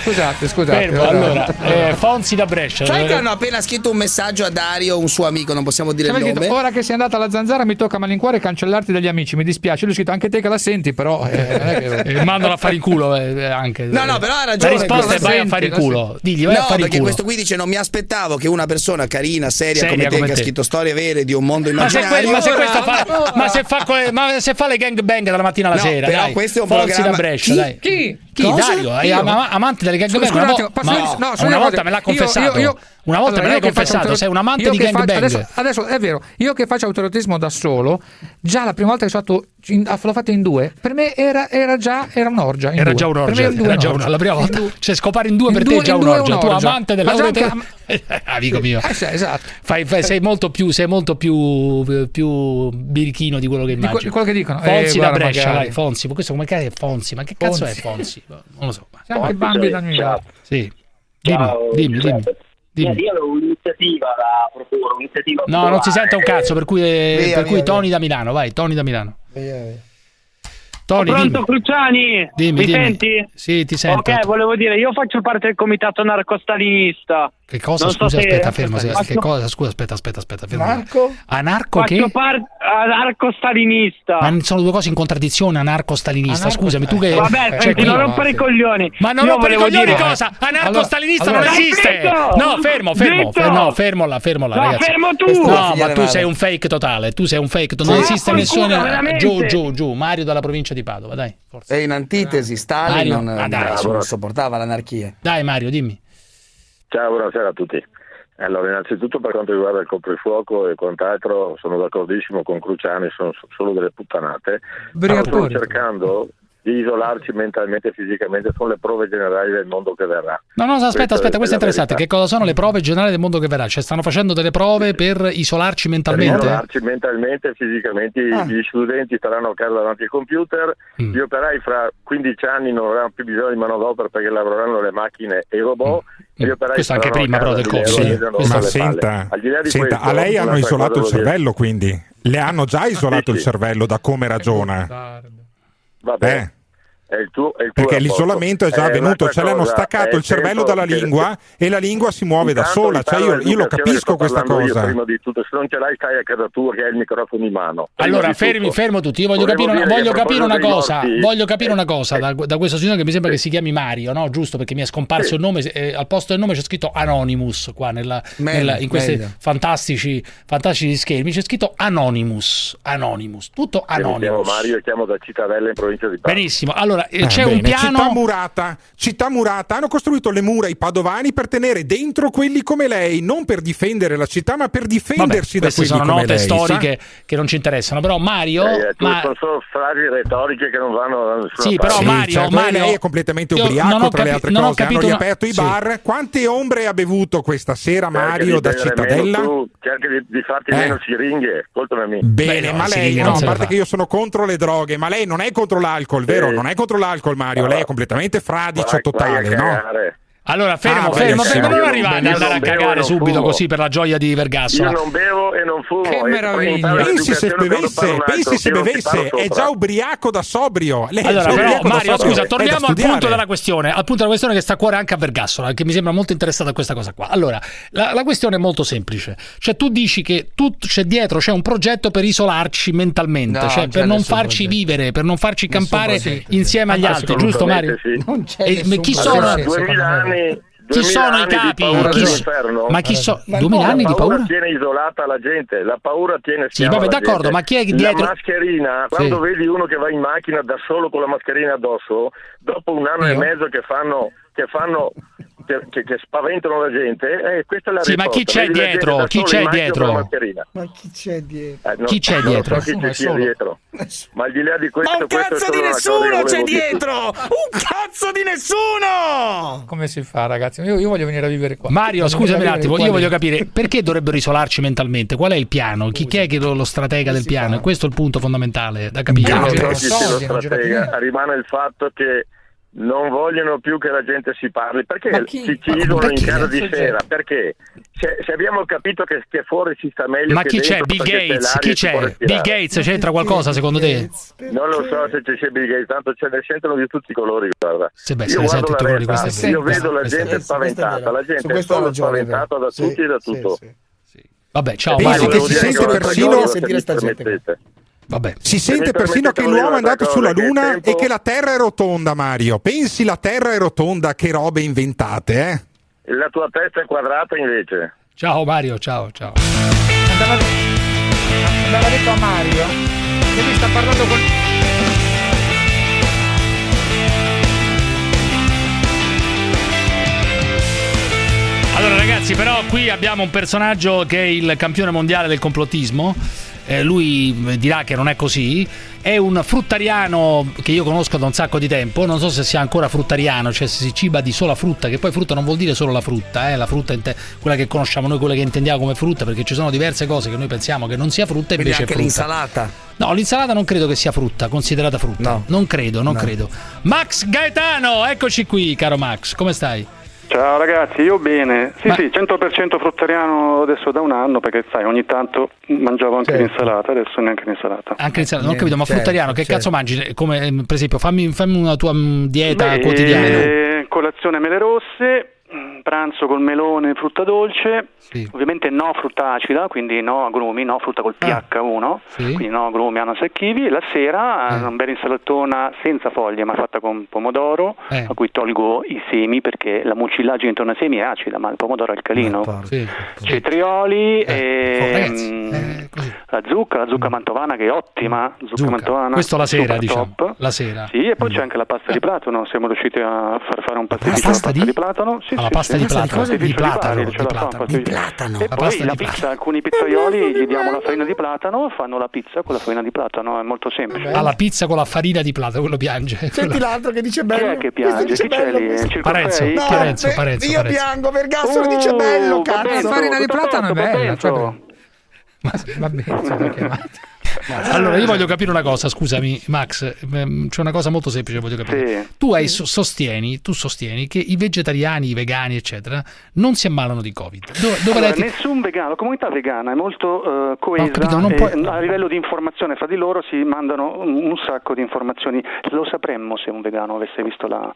Scusate. Allora, Fonzi da Brescia. Sai che hanno appena scritto un messaggio a Dario, un suo amico, non possiamo dire il nome. Scritto, ora che sei andata alla Zanzara mi tocca malincuore cancellarti dagli amici, mi dispiace. Lui ha scritto anche te che la senti, però non è che mandala a fare il culo anche. No, però ha ragione. La risposta è vai a fare il culo. Digli vai a fare il culo. No, perché questo qui dice non mi aspettavo che una persona carina, seria come te che ha scritto storie vere di un mondo immaginario. Ma se questo fa ma se fa le gangbang dalla mattina alla sera, però dai. Questo è un programma da Brescia, chi? Dario è amante delle gangbang. Una volta me l'ha confessato. Una volta me l'hai confessato, sei un amante di gangbang. Adesso è vero, io che faccio autoerotismo da solo, già la prima volta che l'ho fatto in due, per me era già un'orgia. Era già un'orgia. La prima volta, cioè scopare in due per te è già un'orgia. Tu amante dell'autoerotismo, amico mio. Esatto. Sei molto più birichino di quello che immagino. Di quello che dicono. Fonzi da Brescia, dai, Fonzi. Questo come cazzo è Fonzi? Ma che cazzo è Fonzi? Non lo so. C'è anche Bambi da New York. Sì. Dimmi. Io avevo un'iniziativa da proporre, No, non si sente un cazzo, per cui Tony da Milano, vai, Tony da Milano. Tony, pronto Cruciani? Dimmi. Senti? Sì, ti sento. Ok, volevo dire, io faccio parte del comitato narcostalinista. Che cosa? Non scusa, so aspetta, se... fermo. Faccio... Che cosa? Scusa, aspetta, fermo. Anarco che? Anarco-stalinista. Ma sono due cose in contraddizione, anarco-stalinista. Scusami, tu che... Vabbè, senti, non rompere i coglioni. Ma non rompere i coglioni cosa? Anarco-stalinista non esiste. No, fermo. Fermola, no, ragazzi. Fermo tu. No, ma tu sei un fake totale. Non esiste nessuno. Giù. Mario dalla provincia di Padova, dai. Forza. È in antitesi, Stalin non sopportava l'anarchia. Dai Mario, dimmi. Ciao, buonasera a tutti. Allora, innanzitutto per quanto riguarda il coprifuoco e quant'altro, sono d'accordissimo con Cruciani, sono solo delle puttanate. Stiamo cercando di isolarci mentalmente e fisicamente, sono le prove generali del mondo che verrà. No, aspetta, questo è interessante. Verità. Che cosa sono le prove generali del mondo che verrà? Cioè, stanno facendo delle prove per isolarci mentalmente? Per isolarci mentalmente e fisicamente. Gli studenti staranno a casa davanti al computer, gli operai fra 15 anni non avranno più bisogno di manodopera perché lavoreranno le macchine e i robot. Questo anche prima però del Covid. Senta, a lei hanno isolato il cervello, quindi le hanno già isolato il cervello da come ragiona. Vabbè. È il tuo perché rapporto. L'isolamento è già avvenuto, ce l'hanno staccato il cervello dalla lingua e la lingua si muove da sola, cioè io lo capisco questa cosa. Prima di tutto, se non ce l'hai stai a casa tua che hai il microfono in mano. Allora fermo tutti, io voglio capire una cosa da questa signora che mi sembra che si chiami Mario, no? Giusto, perché mi è scomparso il nome, al posto del nome c'è scritto Anonymous qua in questi fantastici schermi, c'è scritto Anonymous, tutto Anonymous. Io mi chiamo Mario e chiamo da Cittadella in provincia di Padova. Benissimo, allora c'è un piano. Città murata, hanno costruito le mura i padovani per tenere dentro quelli come lei, non per difendere la città ma per difendersi da quelli come lei. Queste sono note storiche che non ci interessano, però Mario sono frasi retoriche che non vanno da nessuna parte. Però Mario lei è completamente ubriaco, tra le altre cose hanno riaperto i bar. Quante ombre ha bevuto questa sera Mario da Cittadella? Tu cerchi di farti meno siringhe, ascoltami. Bene, ma lei no, a parte che io sono contro le droghe, ma lei non è contro l'alcol, vero? Non è contro l'alcol, Mario, lei è completamente fradicio totale, no? Allora fermo, non arrivare ad andare a cagare subito così per la gioia di Vergassola. Io non bevo e non fumo. Che meraviglia. Pensi se bevesse, è già ubriaco da sobrio. Allora però Mario, scusa, torniamo al punto della questione che sta a cuore anche a Vergassola, che mi sembra molto interessata a questa cosa qua. Allora, la questione è molto semplice. Cioè tu dici che c'è dietro un progetto per isolarci mentalmente, per non farci vivere, per non farci campare insieme agli altri, giusto Mario? Non c'è. Chi sono? 2000 Chi sono i capi? Ma 2000 anni di paura? La paura tiene isolata la gente, la paura tiene d'accordo, gente. Ma chi è dietro? La mascherina, quando vedi uno che va in macchina da solo con la mascherina addosso, dopo un anno e mezzo che spaventano la gente, questa è la risposta. Ma chi c'è dietro? Ma al di là di questo, ma un cazzo di nessuno c'è dietro. Come si fa, ragazzi? Io voglio venire a vivere qua. Mario, scusami un attimo, io voglio capire perché dovrebbero isolarci mentalmente, qual è il piano? Chi è che lo stratega del piano? E questo è il punto fondamentale da capire. Rimane il fatto che non vogliono più che la gente si parli, perché ci isolano in casa di sera? Perché se abbiamo capito che fuori si sta meglio, ma chi c'è? Bill Gates? C'entra qualcosa secondo te? Non lo so se c'è Bill Gates, tanto ce ne sentono di tutti i colori. Guarda, io vedo la gente spaventata, la gente è spaventata da tutti e da tutto. Vabbè, ciao Mario, che si sente persino sentire sta gente. Vabbè. Si sente persino che l'uomo è andato sulla Luna e che la Terra è rotonda, Mario. Pensi, la Terra è rotonda, che robe inventate, eh? La tua testa è quadrata invece. Ciao Mario, ciao. Andava detto a Mario che lui sta parlando con... Allora ragazzi, però qui abbiamo un personaggio che è il campione mondiale del complottismo. Lui dirà che non è così. È un fruttariano che io conosco da un sacco di tempo. Non so se sia ancora fruttariano, cioè se si ciba di sola frutta, che poi frutta non vuol dire solo la frutta, la frutta quella che conosciamo noi, quella che intendiamo come frutta, perché ci sono diverse cose che noi pensiamo che non sia frutta e invece è frutta. L'insalata. No, l'insalata non credo che sia frutta, considerata frutta. No. Non credo. Max Gaetano, eccoci qui, caro Max, come stai? Ciao ragazzi, io bene. Sì, 100% fruttariano adesso da un anno, perché sai, ogni tanto mangiavo anche l'insalata, adesso neanche l'insalata. Anche l'insalata, non ho capito, ma fruttariano che cazzo mangi? Come per esempio, fammi una tua dieta quotidiana. Colazione mele rosse, pranzo col melone, frutta dolce, ovviamente no frutta acida, quindi no agrumi, no frutta col PH1, quindi no agrumi, secchivi. La sera una bella insalatona senza foglie ma fatta con pomodoro, a cui tolgo i semi perché la mucillagine intorno ai semi è acida, ma il pomodoro è alcalino. Cetrioli, la zucca mantovana che è ottima, mantovana. Questo la sera, diciamo, top. La sera. Sì, e poi c'è anche la pasta di platano, siamo riusciti a far fare un pasticcio alla pasta di platano. Alla pasta di platano, di platano. E la poi la pizza, alcuni pizzaioli gli diamo la farina di platano, fanno la pizza con la farina di platano, è molto semplice. La pizza con la farina di platano, quello piange. Senti l'altro che dice bello. Chi è che piange? Chi c'è lì? Parenzo. Io piango, Vergassola dice bello, cazzo. La farina di platano è bella. Va bene, sono chiamati. Allora io voglio capire una cosa, scusami Max, c'è una cosa molto semplice che voglio capire. Sì. Tu sostieni che i vegetariani, i vegani eccetera non si ammalano di Covid. Nessun vegano, la comunità vegana è molto coesa, a livello di informazione fra di loro si mandano un sacco di informazioni. Lo sapremmo se un vegano avesse visto la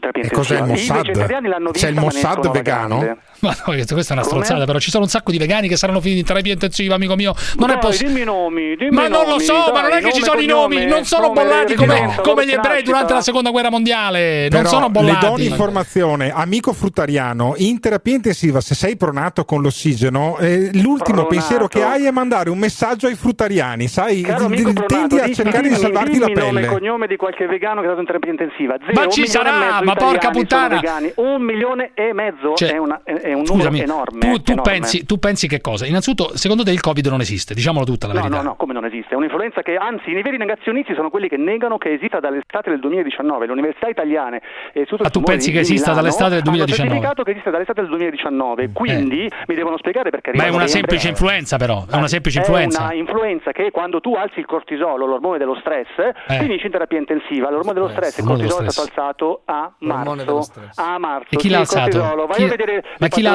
terapia intensiva. I vegetariani l'hanno vista. C'è il Mossad vegano? Ma no, questa è una strozzata, però ci sono un sacco di vegani che saranno finiti in terapia intensiva, amico mio. Non è possibile, dimmi i nomi, non lo so, ma non è che ci sono i nomi. Non sono bollati come gli ebrei durante la seconda guerra mondiale. Non sono bollati. Le do un'informazione, amico fruttariano, in terapia intensiva se sei pronato con l'ossigeno, l'ultimo pensiero che hai è mandare un messaggio ai fruttariani, sai, tendi a cercare di salvarti la pelle. Il cognome di qualche vegano che è stato in terapia intensiva. Ma ci sarà, ma porca puttana. 1,5 milioni è un numero enorme. Tu pensi che cosa? Innanzitutto, secondo te il Covid non esiste, diciamolo tutta la verità. No, come non esiste? È un'influenza che, anzi, i veri negazionisti sono quelli che negano che esista dall'estate del 2019. Le università italiane e tutto il mondo. Ma tu pensi che esista dall'estate del 2019? Hanno certificato che esiste dall'estate del 2019, quindi mi devono spiegare perché. Ma è una semplice influenza, però. È una semplice influenza. È una influenza che quando tu alzi il cortisolo, l'ormone dello stress, finisci in terapia intensiva. L'ormone dello stress, il cortisolo è stato alzato a marzo. E chi l'ha alzato? Ma chi l'ha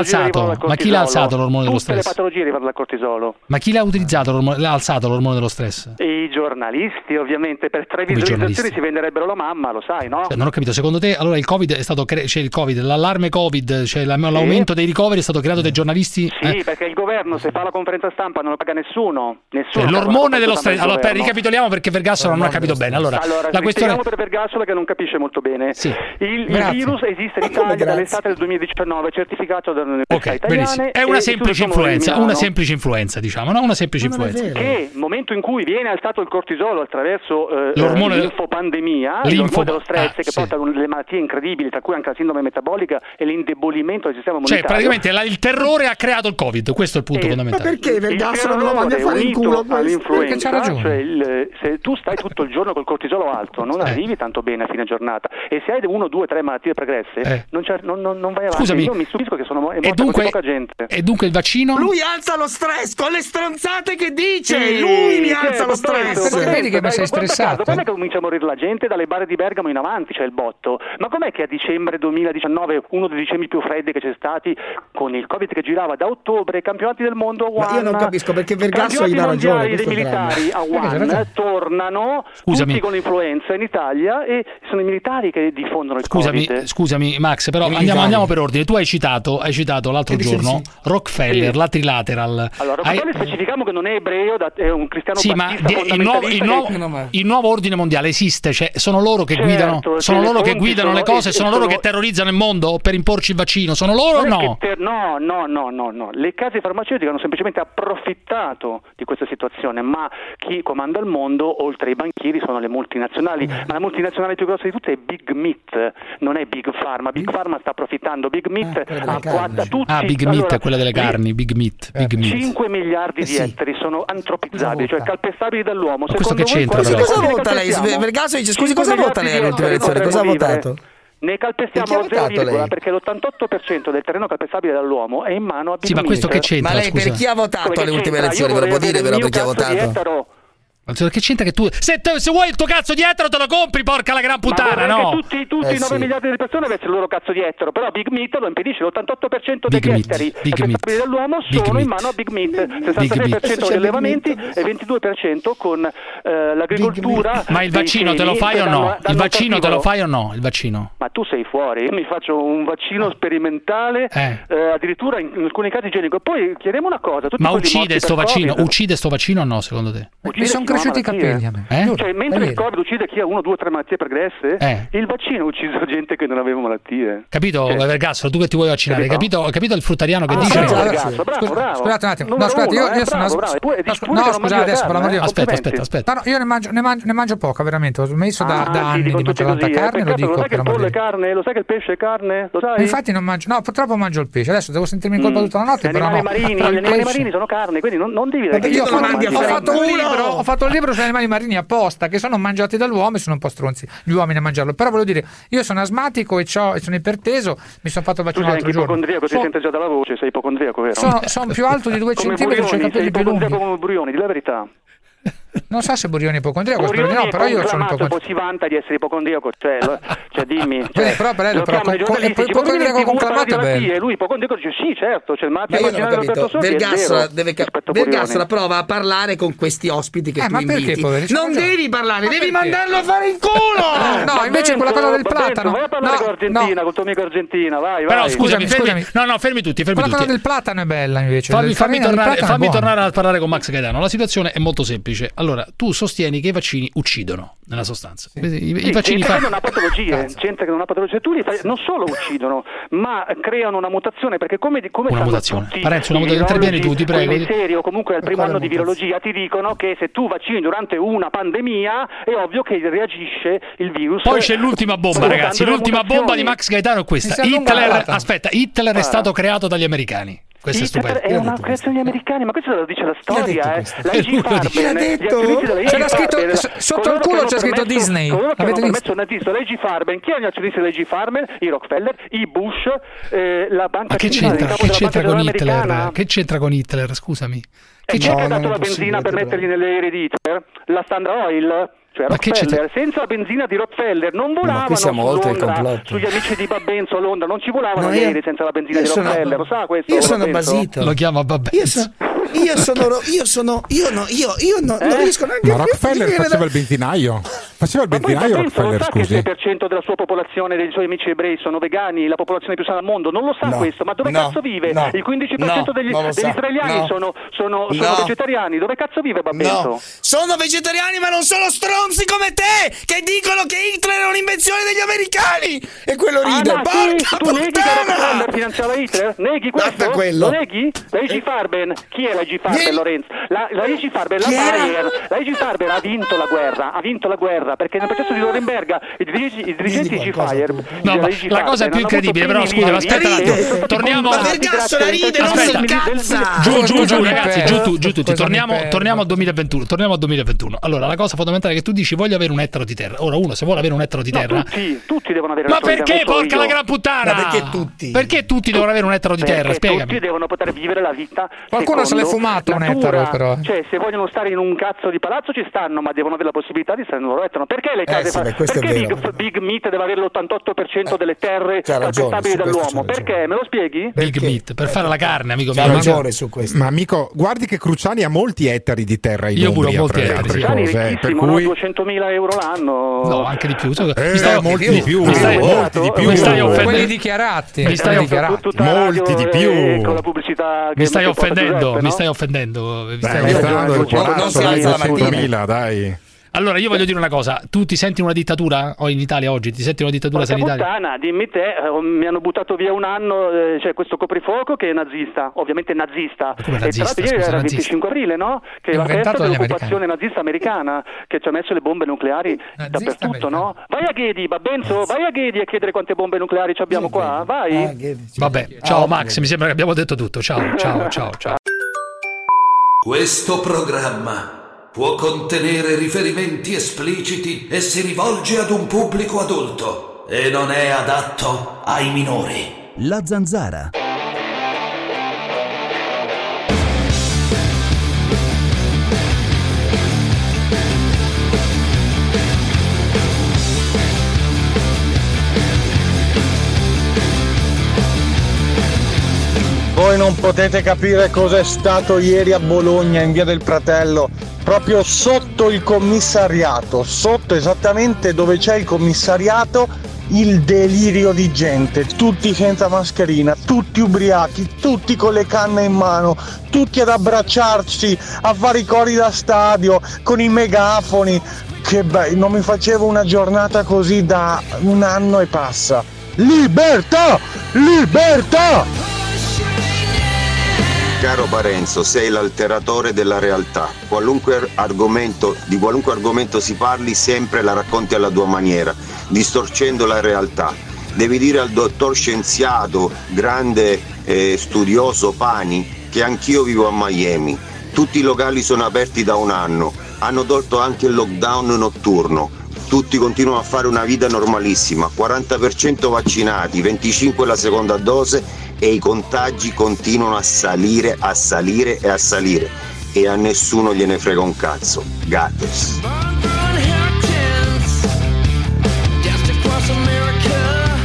alzato l'ormone dello stress? Tutte le patologie riguardano il cortisolo. Ma chi l'ha utilizzato l'ha alzato l'ormone dello stress? I giornalisti, ovviamente, per 3 visualizzazioni si venderebbero la mamma, lo sai, no? Non ho capito. Secondo te, allora il Covid è stato c'è il Covid, l'allarme Covid, cioè l'aumento dei ricoveri è stato creato dai giornalisti? Sì, perché il governo se fa la conferenza stampa non lo paga nessuno. L'ormone dello stress. Allora, ricapitoliamo perché Vergassola non ha capito bene. Allora la questione per Vergassola che non capisce molto bene. Sì. Il virus esiste in Italia dall'estate del 2019, certificato dalle università italiane. È una semplice influenza, diciamo, no? Una semplice influenza. Che momento in cui viene alzato il cortisolo attraverso l'infopandemia, l'ormone dello stress che porta a delle malattie incredibili, tra cui anche la sindrome metabolica e l'indebolimento del sistema immunitario. Cioè, praticamente il terrore ha creato il Covid, questo è il punto fondamentale. Ma perché Vergassola non lo mandi a fare in culo? Perché c'ha ragione. Cioè, se tu stai tutto il giorno col cortisolo alto, non arrivi tanto bene a fine giornata, e se hai 1, 2, 3 malattie pregresse, non vai avanti. Scusami, io mi stupisco che sono morta così poca gente. E dunque il vaccino? Lui alza lo stress con le stronzate che dice. Sì, lui mi alza lo stress. Vedi che mi sei stressato. Com'è che comincia a morire la gente dalle bare di Bergamo in avanti, c'è il botto? Ma com'è che a dicembre 2019, uno dei dicembre più freddi che c'è stati, con il Covid che girava da ottobre, campionati del mondo a Wuhan. Ma io non capisco perché Vergassola gli dà ragione. I dei militari a Wuhan tornano tutti con l'influenza in Italia e sono i militari che diffondono il Covid. Scusami Max, però andiamo per ordine. Tu hai citato l'altro giorno Rockefeller, la Trilateral. Allora, Rockefeller specificiamo che non è ebreo, è un cristiano battista fondamentalista. Il nuovo ordine mondiale esiste, cioè sono loro che guidano, sono loro che guidano le cose, sono loro che terrorizzano il mondo per imporci il vaccino, sono loro o no? No. Le case farmaceutiche hanno semplicemente approfittato di questa situazione, ma chi comanda il mondo, oltre ai banchieri, sono le multinazionali. Ma la multinazionale più grossa di tutte è Big Meat, non è Big Pharma. Big Pharma sta approfittando. Big Meat è quella delle carni, Big Meat. 5 miliardi di ettari sono antropizzabili, cioè calpestabili dall'uomo. Ma questo che c'entra? Cosa vota lei? Vergassola dice, scusi, cosa vota lei all'ultima elezione? Cosa ha votato? Ne calpestiamo lo 0,1 perché l'88% del terreno calpestabile dall'uomo è in mano a Big Meat. Ma questo che c'entra? Ma lei per chi ha votato alle ultime elezioni? Ve lo può dire però per chi ha votato? Che c'entra che tu se vuoi il tuo cazzo di ettaro te lo compri, porca la gran puttana, no? Tutti i 9 miliardi di persone avessero il loro cazzo di ettaro, però Big Meat lo impedisce. L'88% degli ettari calpestabili dall'uomo sono in mano a Big Meat, 66% degli allevamenti e 22% con l'agricoltura. Ma il vaccino te lo fai o no? Il vaccino te lo fai o no? Il vaccino? Ma tu sei fuori, io mi faccio un vaccino sperimentale, addirittura in alcuni casi igienico. Poi chiediamo una cosa, ma uccide sto vaccino o no, secondo te? Cresciuti i capelli a me. Cioè, mentre il Covid uccide chi ha 1, 2, 3 malattie pregresse, il vaccino ha ucciso gente che non aveva malattie. Capito, Vergassola, tu che ti vuoi vaccinare? Capito il fruttariano che dice? Bravo. Scusate un attimo. Aspetta. No, io ne mangio poca, veramente. Ho smesso da anni di mangiare tanta carne, lo dico. Lo sai che il pesce è carne? Lo sai? Infatti non mangio. No, purtroppo mangio il pesce. Adesso devo sentirmi in colpa tutta la notte, però no. Gli animali marini sono carne, quindi non devi. Io ho fatto un libro. Ho fatto il libro sugli animali marini apposta, che sono mangiati dall'uomo e sono un po' stronzi gli uomini a mangiarlo. Però voglio dire, io sono asmatico e sono iperteso, mi sono fatto vaccinare l'altro giorno. Tu sei ipocondriaco, si sente già dalla voce, sei ipocondriaco, vero? Sono più alto di 2 centimetri, ho cercato di più lunghi. Come Brioni, di la verità. non so se Burioni è ipocondriaco, no, però io sono ipocondriaco. Si vanta di essere ipocondriaco, cioè dimmi, cioè, però ipocondriaco conclamato bene. Lui ipocondriaco dice sì, certo, c'è il Matteo Gennaro Roberto Speranza. Vergassola deve Vergassola prova a parlare con questi ospiti che tu inviti. Non devi parlare, devi mandarlo a fare in culo. No, invece quella cosa del platano. Vai a parlare con Argentina, col tuo amico argentino, vai. Però scusami. No, fermi tutti. Quella cosa del platano è bella invece. Fammi tornare a parlare con Max Gaetano. La situazione è molto semplice. Allora, tu sostieni che i vaccini uccidono, nella sostanza. Sì. I vaccini fanno una patologia, gente che non ha patologia, tu li fai, non solo uccidono, ma creano una mutazione, perché come una mutazione. Parenzo, una mutazione, intervieni tu, ti prego. In serio, comunque al primo anno di virologia ti dicono che se tu vaccini durante una pandemia è ovvio che reagisce il virus. Poi c'è l'ultima bomba, ragazzi, l'ultima bomba di Max Gaetano è questa. Hitler è stato creato dagli americani. Questo è stupendo. È una creazione degli americani, ma questo lo dice la storia, La IG Farben, gli attivisti della IG Farben, sotto il culo c'è scritto Disney. Avete messo un artista della IG Farben, chi è gli attivisti della IG Farben? I Rockefeller, i Bush, la banca centrale, il capo della banca centrale americana. Che c'entra con Hitler, scusami? Chi ci ha dato la benzina per mettergli nell'eredità? La Standard Oil. Cioè Rockefeller, senza la benzina di Rockefeller non volavano su Londra, sugli amici di Babbenzo a Londra non ci volavano ieri senza la benzina di Rockefeller, lo sa questo? Io sono basito, lo chiama Babbenzo. Non riesco neanche a capire. Rockefeller faceva il benzinaio. Rockefeller, sa scusi. Che il 6% della sua popolazione, dei suoi amici ebrei sono vegani, la popolazione più sana al mondo, non lo sa questo, ma dove cazzo vive? Il 15% degli israeliani sono vegetariani, dove cazzo vive Babbenzo? No. Sono vegetariani ma non sono stronzi come te che dicono che Hitler è un'invenzione degli americani e quello ride. Porca puttana! Tu neghi che Rockefeller finanziava Hitler? Neghi questo? Lo neghi? La IG Farben, chi è la IG Farben, Lorenzo? La IG Farben, la Bayer, la IG Farben ha vinto la guerra perché nel processo di Norimberga i dirigenti IG Farben. La cosa è più incredibile, però scusa, aspetta un attimo. Torniamo a Vergassola ride, non si incazza. Giù ragazzi, giù tutti. Torniamo al 2021. Allora, la cosa fondamentale è che tu dici voglio avere un ettaro di terra. Ora uno se vuole avere un ettaro di terra. Tutti devono avere un ettaro di terra. Ma perché porca la gran puttana? Perché tutti devono avere un ettaro di terra? Spiegami. Tutti devono poter vivere la vita. Qualcuno se l'è fumato un ettaro, però. Cioè, se vogliono stare in un cazzo di palazzo ci stanno, ma devono avere la possibilità di stare in un loro ettaro. Perché le case Big Meat deve avere l'88% delle terre accettabili dall'uomo? Perché? Me lo spieghi? Big Meat per fare la carne, amico mio. C'è ragione su questo. Ma amico, guardi che Cruciani ha molti ettari di terra in Umbria. Io pure ho molti ettari. Cruciani è ricchissimo, per cui... 200.000 euro l'anno. No, anche di più. Mi stai offendendo. Quelli dichiarati. Molti di più. Con la pubblicità che mi stai offendendo. Non si alza la mattina, dai. Allora io voglio dire una cosa, tu ti senti una dittatura in Italia oggi? Ti senti una dittatura sanitaria? Puttana, dimmi te, mi hanno buttato via un anno, c'è questo coprifuoco che è nazista, ovviamente nazista. Come nazista? E tra l'altro ieri era il 25 aprile, no? Che la festa dell'occupazione nazista americana, che ci ha messo le bombe nucleari dappertutto, no? Vai a Ghedi, Babbenzo, vai a Ghedi a chiedere quante bombe nucleari ci abbiamo qua, vai. Vabbè, ciao Max, mi sembra che abbiamo detto tutto, ciao. Questo programma può contenere riferimenti espliciti e si rivolge ad un pubblico adulto e non è adatto ai minori. La Zanzara. Voi non potete capire cosa è stato ieri a Bologna in via del Pratello. Proprio sotto il commissariato, sotto esattamente dove c'è il commissariato, il delirio di gente, tutti senza mascherina, tutti ubriachi, tutti con le canne in mano, tutti ad abbracciarsi, a fare i cori da stadio, con i megafoni. Che bello, non mi facevo una giornata così da un anno e passa. Libertà! Libertà! Caro Parenzo, sei l'alteratore della realtà. Di qualunque argomento si parli, sempre la racconti alla tua maniera, distorcendo la realtà. Devi dire al dottor scienziato, grande studioso Pani, che anch'io vivo a Miami. Tutti i locali sono aperti da un anno, hanno tolto anche il lockdown notturno. Tutti continuano a fare una vita normalissima, 40% vaccinati, 25% la seconda dose e i contagi continuano a salire e a salire. e a nessuno gliene frega un cazzo. Gates.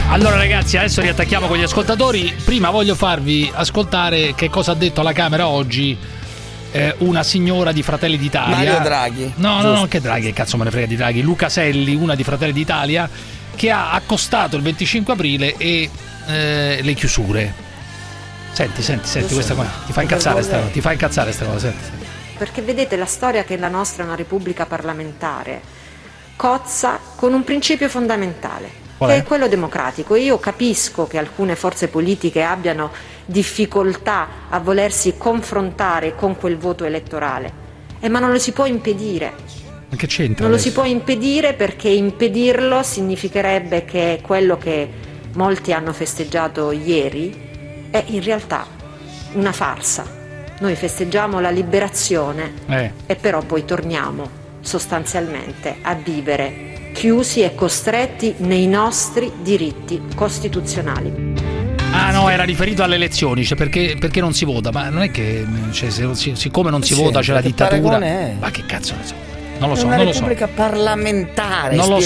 Allora ragazzi, adesso riattacchiamo con gli ascoltatori. Prima voglio farvi ascoltare che cosa ha detto alla Camera oggi una signora di Fratelli d'Italia. Mario Draghi. No, che Draghi, che cazzo me ne frega di Draghi. Luca Selli, una di Fratelli d'Italia, che ha accostato il 25 aprile e le chiusure. Senti questa qua. Ti fa incazzare sta cosa, senti. Perché vedete, la storia che la nostra è una repubblica parlamentare cozza con un principio fondamentale, che è quello democratico. Io capisco che alcune forze politiche abbiano difficoltà a volersi confrontare con quel voto elettorale, ma non lo si può impedire. Ma che c'entra? Non lo si può impedire, perché impedirlo significherebbe che quello che molti hanno festeggiato ieri è in realtà una farsa. Noi festeggiamo la liberazione e però poi torniamo sostanzialmente a vivere chiusi e costretti nei nostri diritti costituzionali. Ah no, era riferito alle elezioni, cioè perché non si vota, ma non è che siccome non si vota c'è la dittatura. Ma che cazzo ne so? Non lo so. Repubblica parlamentare. Non lo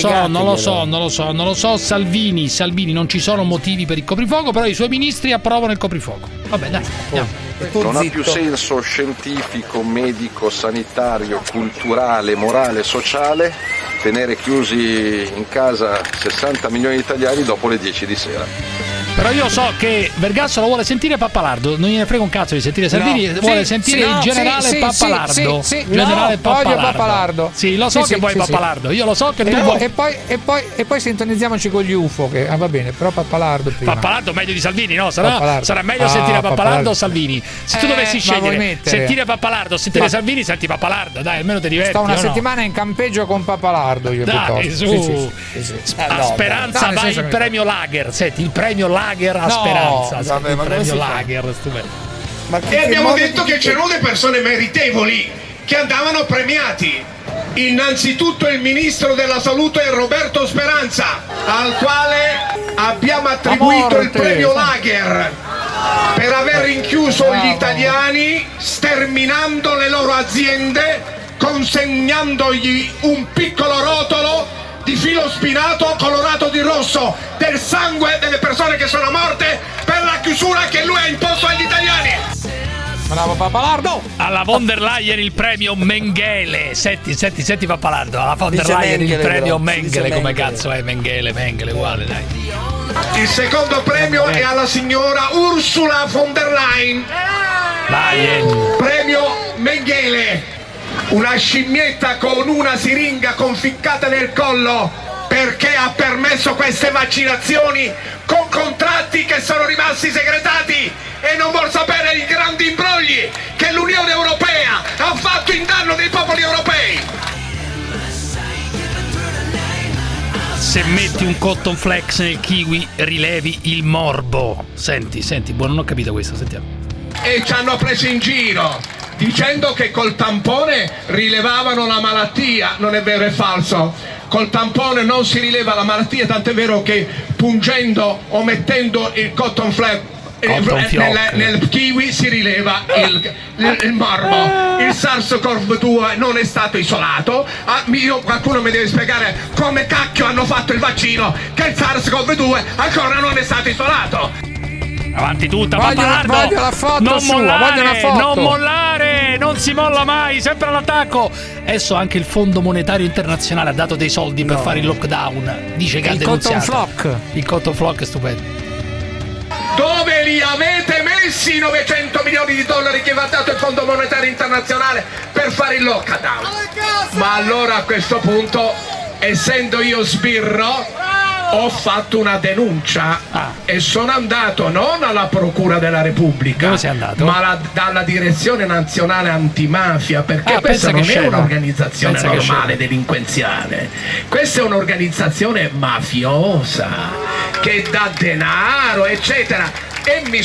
so. Salvini, non ci sono motivi per il coprifuoco, però i suoi ministri approvano il coprifuoco. Vabbè, dai, andiamo. Non ha più senso scientifico, medico, sanitario, culturale, morale, sociale tenere chiusi in casa 60 milioni di italiani dopo le 10 di sera. Però io so che Vergassola vuole sentire Pappalardo, non gliene frega un cazzo di sentire Salvini, vuole sentire il generale Pappalardo. Generale Pappalardo. Sì, lo so che vuoi Pappalardo. Io lo so che tu vuoi. E poi sintonizziamoci con gli UFO, che va bene, però Pappalardo prima. Pappalardo meglio di Salvini, no? Sarà meglio sentire Pappalardo o Salvini. Se tu dovessi scegliere sentire Pappalardo o sentire Salvini, senti Pappalardo, dai, almeno ti diverti. Sto una settimana in campeggio con Pappalardo io, piuttosto. Sì. A Speranza va il premio Lager. Senti, il premio Lager a Speranza. Vabbè, il premio Lager, stupendo. E abbiamo detto che c'erano delle persone meritevoli che andavano premiati. Innanzitutto il ministro della salute Roberto Speranza, al quale abbiamo attribuito il premio Lager per aver rinchiuso gli italiani, sterminando le loro aziende, consegnandogli un piccolo rotolo di filo spinato colorato di rosso del sangue delle persone che sono morte per la chiusura che lui ha imposto agli italiani. Bravo Pappalardo. Alla von der Leyen il premio Mengele. Senti Pappalardo. Alla von der Leyen il premio Mengele. Come cazzo è Mengele uguale, dai. Il secondo premio è alla signora Ursula von der Leyen. Premio Mengele. Una scimmietta con una siringa conficcata nel collo, perché ha permesso queste vaccinazioni con contratti che sono rimasti segretati. E non vuol sapere i grandi imbrogli che l'Unione Europea ha fatto in danno dei popoli europei. Se metti un cotton flex nel kiwi rilevi il morbo. Senti, buono, non ho capito questo, sentiamo. E ci hanno preso in giro dicendo che col tampone rilevavano la malattia. Non è vero, è falso. Col tampone non si rileva la malattia, tant'è vero che pungendo o mettendo il cotton flex nel kiwi si rileva il morbo. Il SARS-CoV-2 non è stato isolato. Qualcuno mi deve spiegare come cacchio hanno fatto il vaccino che il SARS-CoV-2 ancora non è stato isolato. Avanti tutta, Pappalardo, la foto non sua, mollare, la foto. Non mollare, non si molla mai, sempre all'attacco. Adesso anche il Fondo Monetario Internazionale ha dato dei soldi per fare il lockdown. Dice che ha denunziato il cotton flock è stupendo. Dove li avete messi i 900 milioni di dollari che vi ha dato il Fondo Monetario Internazionale per fare il lockdown? Ma allora a questo punto, essendo io sbirro, ho fatto una denuncia e sono andato non alla Procura della Repubblica, ma dalla Direzione Nazionale Antimafia, perché questa non è un'organizzazione normale delinquenziale, questa è un'organizzazione mafiosa che dà denaro, eccetera, e mi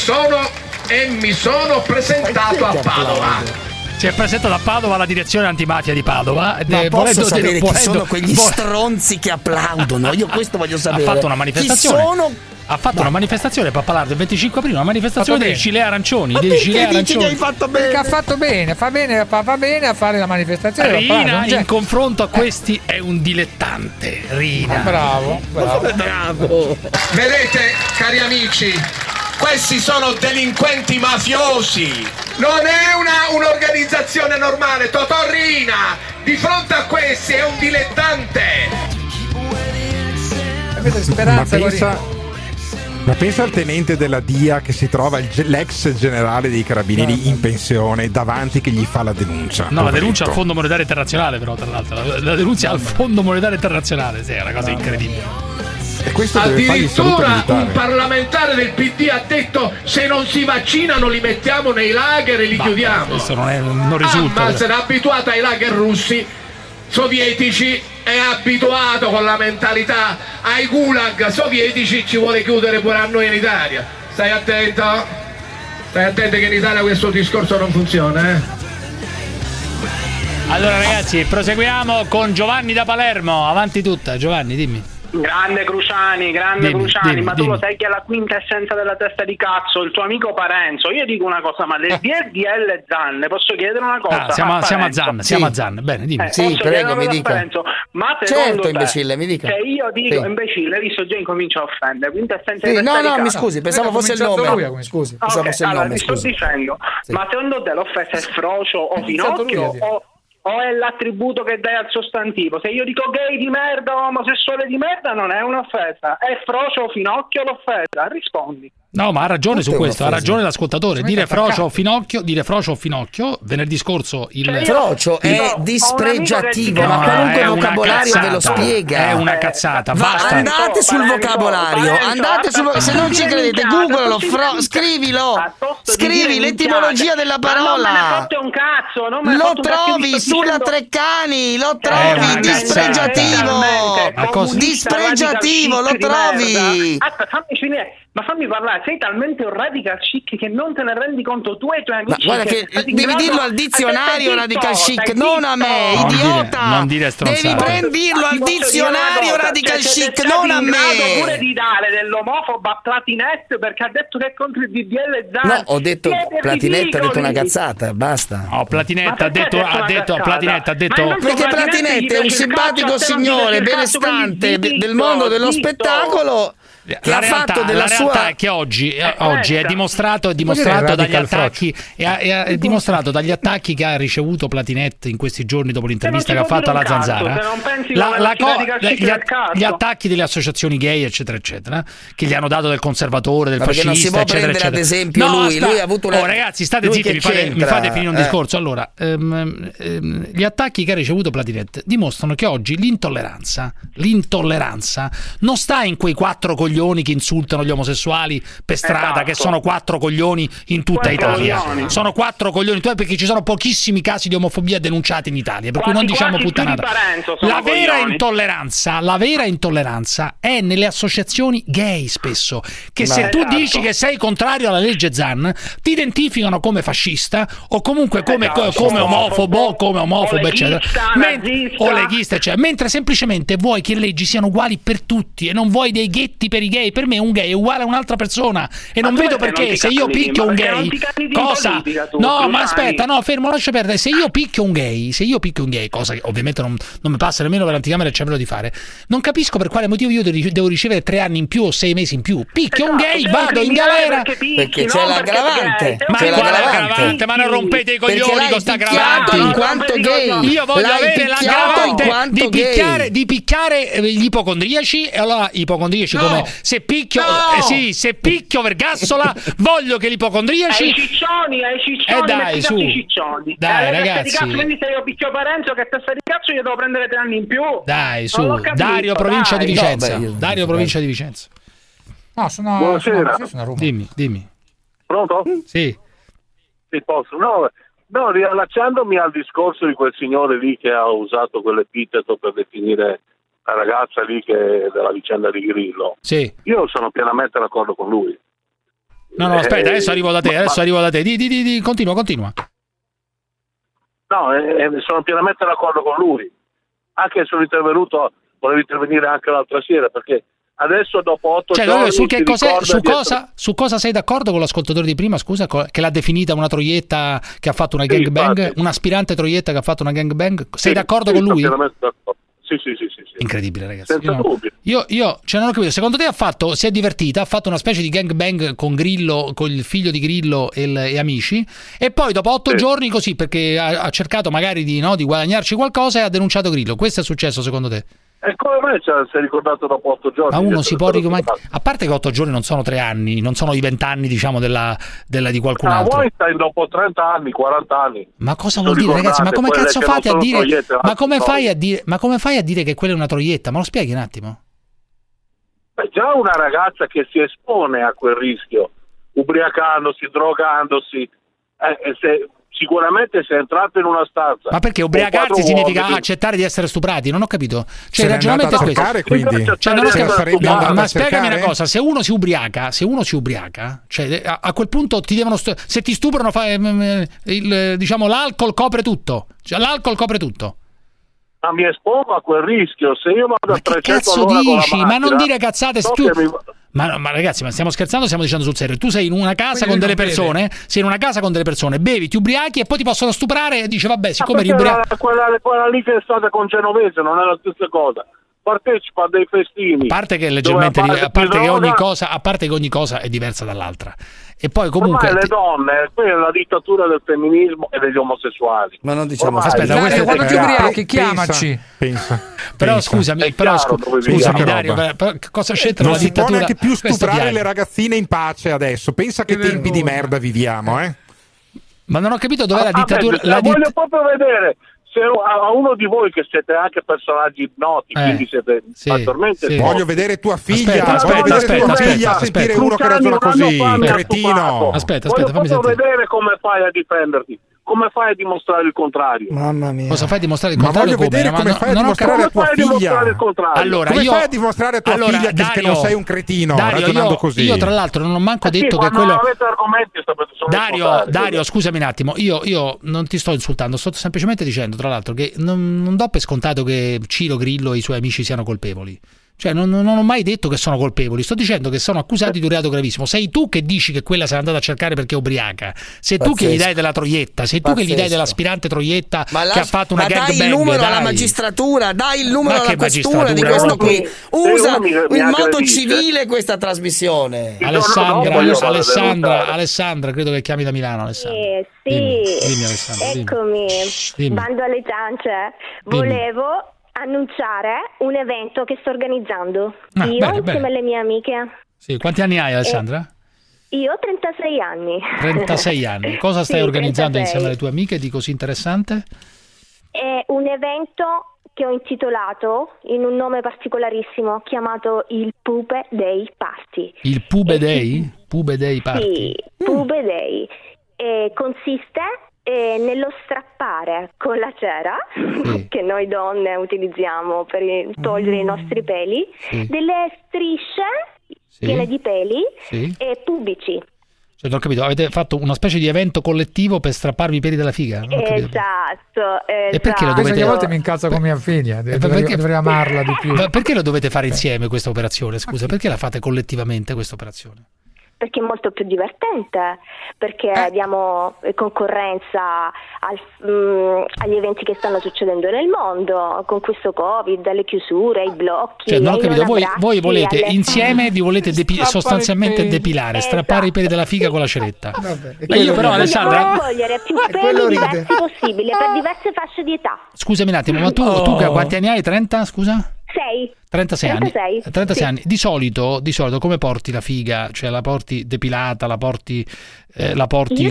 sono presentato a Padova. Si è presentato a Padova alla direzione antimafia di Padova. Ma posso sapere chi sono quegli stronzi che applaudono? Io questo voglio sapere. Ha fatto una manifestazione. Chi sono? ha fatto una manifestazione, Pappalardo, il 25 aprile, una manifestazione dei gilet arancioni. Ma dei gilet arancioni. Che hai fatto bene? Perché ha fatto bene, fa bene a fare la manifestazione. Rina, in confronto a questi, è un dilettante. Rina. Bravo. Vedete, cari amici, questi sono delinquenti mafiosi. Non è un'organizzazione normale. Totò Riina, di fronte a questi, è un dilettante. Speranza, ma pensa al tenente della DIA che si trova l'ex generale dei carabinieri in pensione davanti, che gli fa la denuncia. No, la denuncia al Fondo Monetario Internazionale, però, tra l'altro. La denuncia al Fondo Monetario Internazionale, sì, è una cosa incredibile. E questo addirittura un parlamentare del PD ha detto: se non si vaccinano li mettiamo nei lager e li chiudiamo. Questo non risulta. Ma se è abituato ai lager russi, sovietici, è abituato con la mentalità ai gulag sovietici, ci vuole chiudere pure a noi in Italia. Stai attento che in Italia questo discorso non funziona, Allora ragazzi, proseguiamo con Giovanni da Palermo. Avanti tutta, Giovanni, dimmi. Grande Cruciani, ma tu lo sai che è la quintessenza della testa di cazzo, il tuo amico Parenzo. Io dico una cosa, ma del DDL Zan, posso chiedere una cosa? Siamo a Zan, bene, dimmi. Sì, prego, mi dica. Parenzo, ma certo, te, imbecille, mi dica. Se io dico imbecille, visto già incomincio a offendere, quintessenza della testa di cazzo. No, mi scusi, pensavo fosse il nome. Ma secondo te l'offesa è frocio o finocchio o è l'attributo che dai al sostantivo? Se io dico gay di merda o omosessuale di merda non è un'offesa, è frocio o finocchio l'offesa? Rispondi. No, ma ha ragione su questo, ha ragione l'ascoltatore. Dire frocio o finocchio, venerdì scorso il frocio è dispregiativo, ma qualunque vocabolario ve lo spiega. È una cazzata, basta. Andate sul vocabolario, se non ci credete, googlalo, scrivi l'etimologia della parola. Lo trovi sulla Treccani, lo trovi, dispregiativo, lo trovi. Ma fammi parlare, sei talmente un radical chic che non te ne rendi conto tu e i tuoi amici. Ma guarda che devi dirlo al dizionario radical chic, non a me, idiota. Non dire stronzate. Devi dirlo al dizionario radical chic, non a me. Ho pure di dare dell'omofoba Platinette perché ha detto che è contro il DDL Zan. No, ho detto Platinette, ha detto una cazzata, basta. No, Platinette ha detto perché Platinette è un simpatico signore benestante del mondo dello spettacolo. La realtà è che oggi è dimostrato dagli attacchi che ha ricevuto Platinette in questi giorni dopo l'intervista che ha fatto alla Zanzara. Gli attacchi delle associazioni gay eccetera eccetera che gli hanno dato del conservatore, del fascista, non si può eccetera prendere, eccetera. Ad esempio lui ha avuto ragazzi, state zitti, mi fate finire un discorso. Allora, gli attacchi che ha ricevuto Platinette dimostrano che oggi l'intolleranza non sta in quei quattro coglioni che insultano gli omosessuali per strada, che sono quattro coglioni in tutta Italia. Sono quattro coglioni, perché ci sono pochissimi casi di omofobia denunciati in Italia, per cui non diciamo puttanata. La vera intolleranza è nelle associazioni gay spesso, che se tu dici che sei contrario alla legge Zan, ti identificano come fascista o comunque come omofobo, come omofobo, o leghista, eccetera, mentre semplicemente vuoi che le leggi siano uguali per tutti e non vuoi dei ghetti per i gay. Per me un gay è uguale a un'altra persona e non vedo perché se io picchio un gay cosa lascia perdere. Se io picchio un gay, cosa che ovviamente non mi passa nemmeno per l'anticamera il cervello di fare, non capisco per quale motivo io devo ricevere 3 anni in più o 6 mesi in più. Picchio un gay, vado in galera perché c'è l'aggravante. Ma non rompete i coglioni con sta aggravante in quanto gay. Io voglio avere l'aggravante di picchiare gli ipocondriaci, e allora ipocondriaci come se picchio Vergassola voglio che l'ipocondriaci ai ciccioni dai, su ciccioni. Dai ragazzi, quindi se io picchio Parenzo che testa di cazzo io devo prendere 3 anni in più, dai su. Dario provincia di Vicenza. No, sono buonasera, sono a Roma. Dimmi pronto? Sì posso? No, riallacciandomi al discorso di quel signore lì che ha usato quell'epiteto per definire la ragazza lì che della vicenda di Grillo. Sì. Io sono pienamente d'accordo con lui. No, aspetta, adesso arrivo da te. Continua. No, sono pienamente d'accordo con lui. Anche sono intervenuto, volevo intervenire anche l'altra sera, perché Adesso dopo 8 giorni su cosa sei d'accordo con l'ascoltatore di prima, scusa, che l'ha definita una troietta che ha fatto una gangbang, infatti. Un aspirante troietta che ha fatto una gangbang? Sei d'accordo con lui? D'accordo. Sì. Incredibile, ragazzi. Senza dubbio. Io cioè non ho capito. Secondo te si è divertita, ha fatto una specie di gangbang con Grillo, con il figlio di Grillo e amici, e poi dopo 8 giorni così, perché ha cercato magari di guadagnarci qualcosa, e ha denunciato Grillo. Questo è successo secondo te? E come mai si è ricordato dopo 8 giorni? Ma uno si può ricordare, a parte che 8 giorni non sono 3 anni, non sono i 20 anni, diciamo, di qualcun altro. Ma voi stai dopo 30 anni, 40 anni. Ma cosa vuol dire, ragazzi? Ma come cazzo fate a dire? Ma come fai a dire che quella è una troietta? Ma lo spieghi un attimo. Beh, già una ragazza che si espone a quel rischio, ubriacandosi, drogandosi, sicuramente se è entrato in una stanza. Ma perché ubriacarsi significa accettare di essere stuprati? Non ho capito. Cioè, il ragionamento è questo. Ma spiegami una cosa: se uno si ubriaca, cioè, a quel punto ti devono se ti stuprano, l'alcol copre tutto. Cioè, l'alcol copre tutto. Ma mi espongo a quel rischio. Se io vado a 300 all'ora con la macchina, ma non dire cazzate, ma ragazzi, ma stiamo scherzando, stiamo dicendo sul serio. Tu sei in una casa con delle persone, bevi, ti ubriachi e poi ti possono stuprare, e dici vabbè, siccome riubriachi. Quella lì che è stata con Genovese non è la stessa cosa. Partecipa a dei festini. A parte che ogni cosa è diversa dall'altra. E poi comunque ormai le donne, quella è la dittatura del femminismo e degli omosessuali. Ma non diciamo ormai, aspetta, quando ti ubriachi chiamaci. Pensa. Però scusami, scusami Dario, però cosa c'entra la dittatura? Non si può neanche più stuprare le ragazzine in pace adesso. Pensa che tempi di merda viviamo, eh? Ma non ho capito dov'è la dittatura. Voglio proprio vedere. Se a uno di voi che siete anche personaggi noti, quindi siete attualmente. Voglio vedere tua figlia. Aspetta, uno che ragiona così, cretino. Aspetta, fammi sentire. Voglio vedere come fai a difenderti. Come fai a dimostrare il contrario? Mamma mia. Cosa fai a dimostrare il contrario? Ma voglio vedere come fai a dimostrare a tua figlia il contrario. Allora, come fai a dimostrare a tua figlia che non sei un cretino, ragionando così? Io tra l'altro non ho manco detto che quello. Dario, scusami un attimo. Io non ti sto insultando, sto semplicemente dicendo, tra l'altro, che non do per scontato che Ciro Grillo e i suoi amici siano colpevoli. Cioè, non ho mai detto che sono colpevoli, sto dicendo che sono accusati di un reato gravissimo. Sei tu che dici che quella sarà andata a cercare perché è ubriaca, sei tu che gli dai della troietta, sei tu che gli dai dell'aspirante troietta che ha fatto una gangbang. Dai il numero alla magistratura, dai il numero alla questura di questo qui, usa in modo civile questa trasmissione. Alessandra, credo che chiami da Milano. Alessandra. Sì. Dimmi, Alessandra, eccomi. Dimmi. Bando alle ciance, volevo annunciare un evento che sto organizzando io insieme alle mie amiche. Sì, quanti anni hai, Alessandra? Io ho 36 anni. 36 anni. Cosa stai organizzando 36. Insieme alle tue amiche di così interessante? È un evento che ho intitolato in un nome particolarissimo, chiamato il Pube Day Party. Il Pube Day? Pube Day Party. Sì, Pube Day. E consiste nello strappare con la cera che noi donne utilizziamo per togliere i nostri peli delle strisce piene di peli e pubici. Cioè, non ho capito, avete fatto una specie di evento collettivo per strapparvi i peli della figa? Esatto. E perché lo dovete? A volte mi incazzo con mia figlia, dovrei amarla di più. Perché lo dovete fare insieme questa operazione? Scusa, perché la fate collettivamente questa operazione? Perché è molto più divertente, perché diamo concorrenza agli eventi che stanno succedendo nel mondo, con questo Covid, le chiusure, i blocchi. Cioè, non ho capito, voi volete insieme, vi volete sostanzialmente depilare, strappare i peli della figa con la ceretta. Vabbè, io però, Alessandra, voglio raccogliere più peli diversi possibili, per diverse fasce di età. Scusami un attimo, ma tu quanti anni hai? 30, scusa? 36 anni. Di solito come porti la figa? Cioè la porti depilata, la porti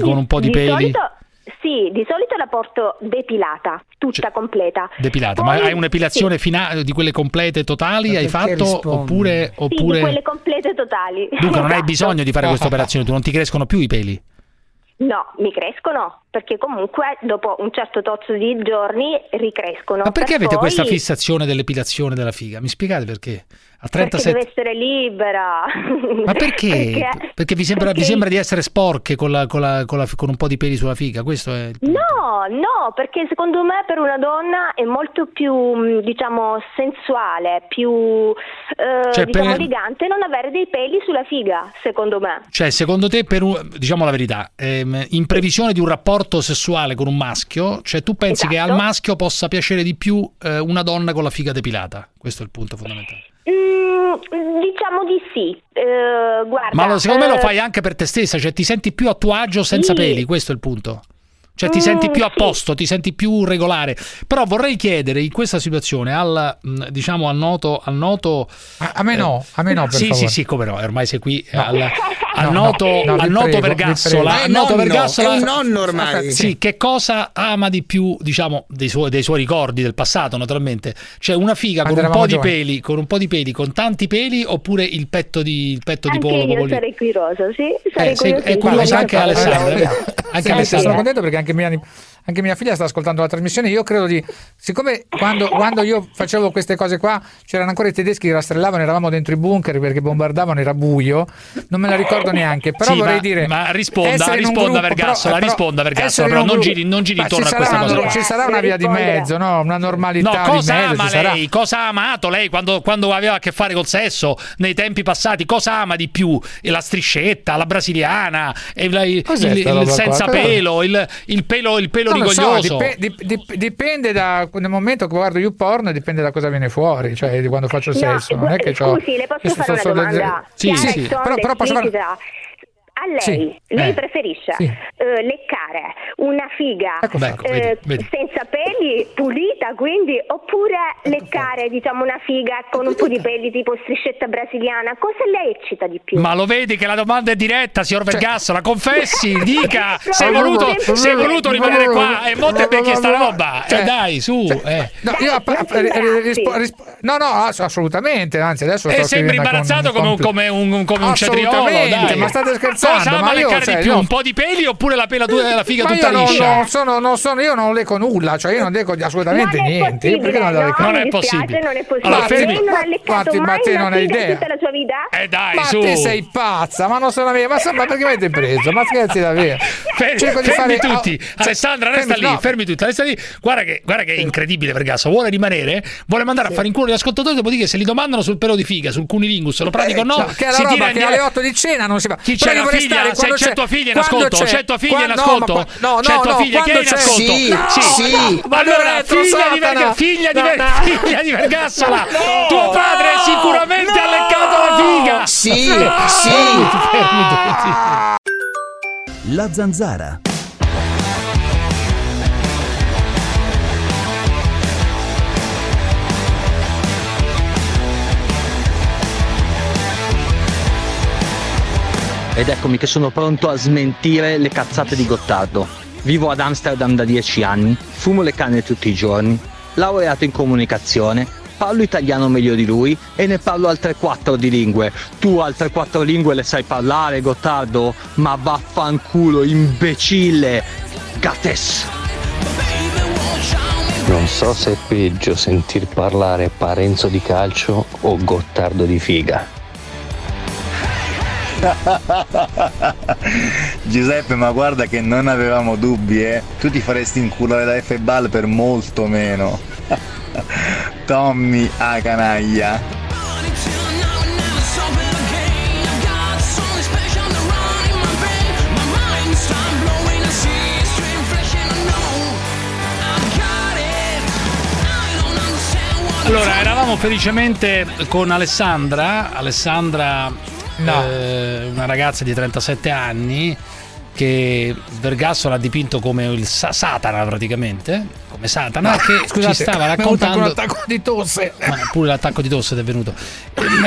con un po' di peli? Di solito la porto depilata, tutta completa. Depilata. Poi, ma hai un'epilazione finale di quelle complete totali? Hai fatto oppure di quelle complete totali. Dunque non hai bisogno di fare questa operazione, tu non ti crescono più i peli? No, mi crescono, perché comunque dopo un certo tozzo di giorni ricrescono. Ma perché avete questa fissazione dell'epilazione della figa? Mi spiegate perché? A 37... Perché deve essere libera. Ma perché? Perché vi sembra, perché... vi sembra di essere sporche con un po' di peli sulla figa, questo è... No, perché secondo me per una donna è molto più, diciamo, sensuale, più diciamo, elegante non avere dei peli sulla figa, secondo me. Cioè, secondo te, per diciamo la verità, in previsione di un rapporto sessuale con un maschio, cioè tu pensi, esatto, che al maschio possa piacere di più una donna con la figa depilata? Questo è il punto fondamentale. Diciamo di sì. Guarda, ma secondo me lo fai anche per te stessa, cioè ti senti più a tuo agio senza, sì, peli, questo è il punto. Cioè ti senti più a posto, sì, ti senti più regolare. Però vorrei chiedere in questa situazione al, diciamo, al noto a me no, per favore. Sì, come no, ormai sei qui, no. Al noto Vergassola, il nonno ormai. Sì, che cosa ama di più, diciamo, dei suoi ricordi del passato, naturalmente. Cioè una figa con un po' di peli, con tanti peli, oppure il petto di pollo. Anche io sarei qui rosa, sì, sarei curiosa anche Alessandra. Anche Alessandra, sono contento perché anche mia figlia sta ascoltando la trasmissione. Io credo di, siccome quando io facevo queste cose qua c'erano ancora i tedeschi che rastrellavano, eravamo dentro i bunker perché bombardavano, era buio, non me la ricordo neanche, però sì, vorrei dire risponda Vergassola, non giri intorno a questa cosa. Ci sarà una via di mezzo, no? Una normalità, no, cosa di mezzo, ama lei? Cosa ha amato lei quando aveva a che fare col sesso nei tempi passati? Cosa ama di più? La striscetta, la brasiliana, il senza pelo, il pelo rigoglioso. Dipende dal momento che guardo io porno, dipende da cosa viene fuori, cioè di quando faccio sesso. No, non è che scusi, le posso fare una domanda? Sì. Però posso fare... A lei, lei preferisce leccare una figa vedi. Senza peli, pulita quindi, oppure leccare, diciamo, una figa con un po' di peli tipo striscetta brasiliana? Cosa lei eccita di più? Ma lo vedi che la domanda è diretta, signor Vergassola, confessi, dica, sei voluto rimanere qua e mo' ti becchi sta roba, dai, su. No, assolutamente, anzi adesso sto sembri imbarazzato come un cetriolo, dai. Ma state scherzando? Cosa ama leccare di più? No. Un po' di peli oppure la pelatura della figa tutta liscia? Io non leco nulla, cioè io non leco assolutamente niente. Perché non è possibile. Allora, fermi. Ma te non hai idea. Dai, ma su. Te sei pazza, ma non sono vera. Ma perché mi avete preso? Ma scherzi davvero? Fermi tutti. Alessandra, resta lì. Guarda che è incredibile, Vergassola. Vuole rimanere? Vuole mandare a fare in culo gli ascoltatori, dopodiché se li domandano sul pelo di figa, sul cunilingus, lo pratico o no? Che è la roba che alle 8 di cena non si va. C'è tua figlia in ascolto? C'è tua figlia in ascolto? Sì. Ma allora figlia di Vergassola, tuo padre è sicuramente ha leccato la figa. Sì. La Zanzara. Ed eccomi che sono pronto a smentire le cazzate di Gottardo. Vivo ad Amsterdam da 10 anni, fumo le canne tutti i giorni, laureato in comunicazione, parlo italiano meglio di lui e ne parlo altre 4 di lingue. Tu altre 4 lingue le sai parlare, Gottardo? Ma vaffanculo, imbecille! Gates! Non so se è peggio sentir parlare Parenzo di calcio o Gottardo di figa. Giuseppe, ma guarda che non avevamo dubbi, tu ti faresti inculare da F-Ball per molto meno. Tommy, canaglia. Allora, eravamo felicemente con Alessandra. No. Una ragazza di 37 anni che Vergassola ha dipinto come il Satana, praticamente come Satana, che scusate, ci stava raccontando un attacco di tosse, ma pure l'attacco di tosse ti è venuto,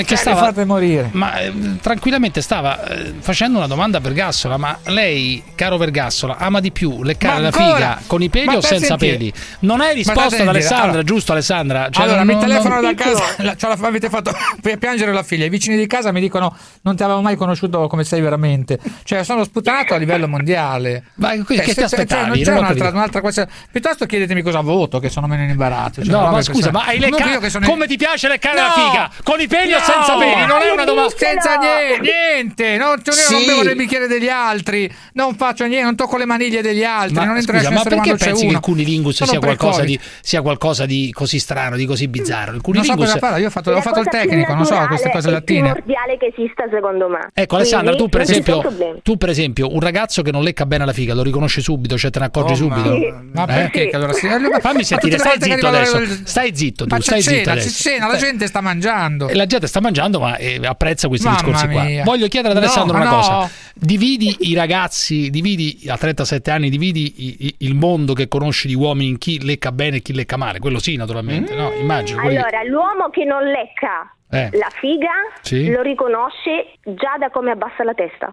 che stava, fate morire. Ma tranquillamente stava facendo una domanda a Vergassola: ma lei, caro Vergassola, ama di più leccare la figa con i peli o senza peli? Non hai risposto ad Alessandra, allora, giusto Alessandra? Cioè, allora mi telefono da casa, avete fatto piangere la figlia, i vicini di casa mi dicono non ti avevo mai conosciuto come sei veramente, cioè sono sputato a livello mondiale. Ma che ti aspettavi? Cioè, non c'è un'altra questione. Piuttosto chiedetemi cosa voto, che sono meno in imbarazzo. Cioè, no, ma scusa, ma hai come ti piace leccare la figa? Con i peli o senza peli? Non è una domanda. Senza niente. Non bevo nel bicchiere degli altri, non faccio niente, non tocco le maniglie degli altri. Ma, non entro scusa, ma perché pensi che il cunilingus sia qualcosa di così strano, di così bizzarro? Il cunilingus... Non so cosa fare, io ho fatto il tecnico, non so, queste cose latine. È primordiale che esista, secondo me. Ecco, Alessandra, tu per esempio, un ragazzo che non lecca bene la figa, lo riconosci subito, cioè te ne accorgi subito. Ma perché? Allora, fammi sentire, stai zitto adesso. Stai zitto, tu stai zitto adesso. La gente sta mangiando. La gente sta mangiando, ma apprezza questi discorsi qua. Voglio chiedere ad Alessandro una cosa. Dividi i ragazzi, a 37 anni, dividi il mondo che conosci di uomini in chi lecca bene e chi lecca male. Quello sì, naturalmente, no? Immagino. Allora, l'uomo che non lecca la figa lo riconosce già da come abbassa la testa.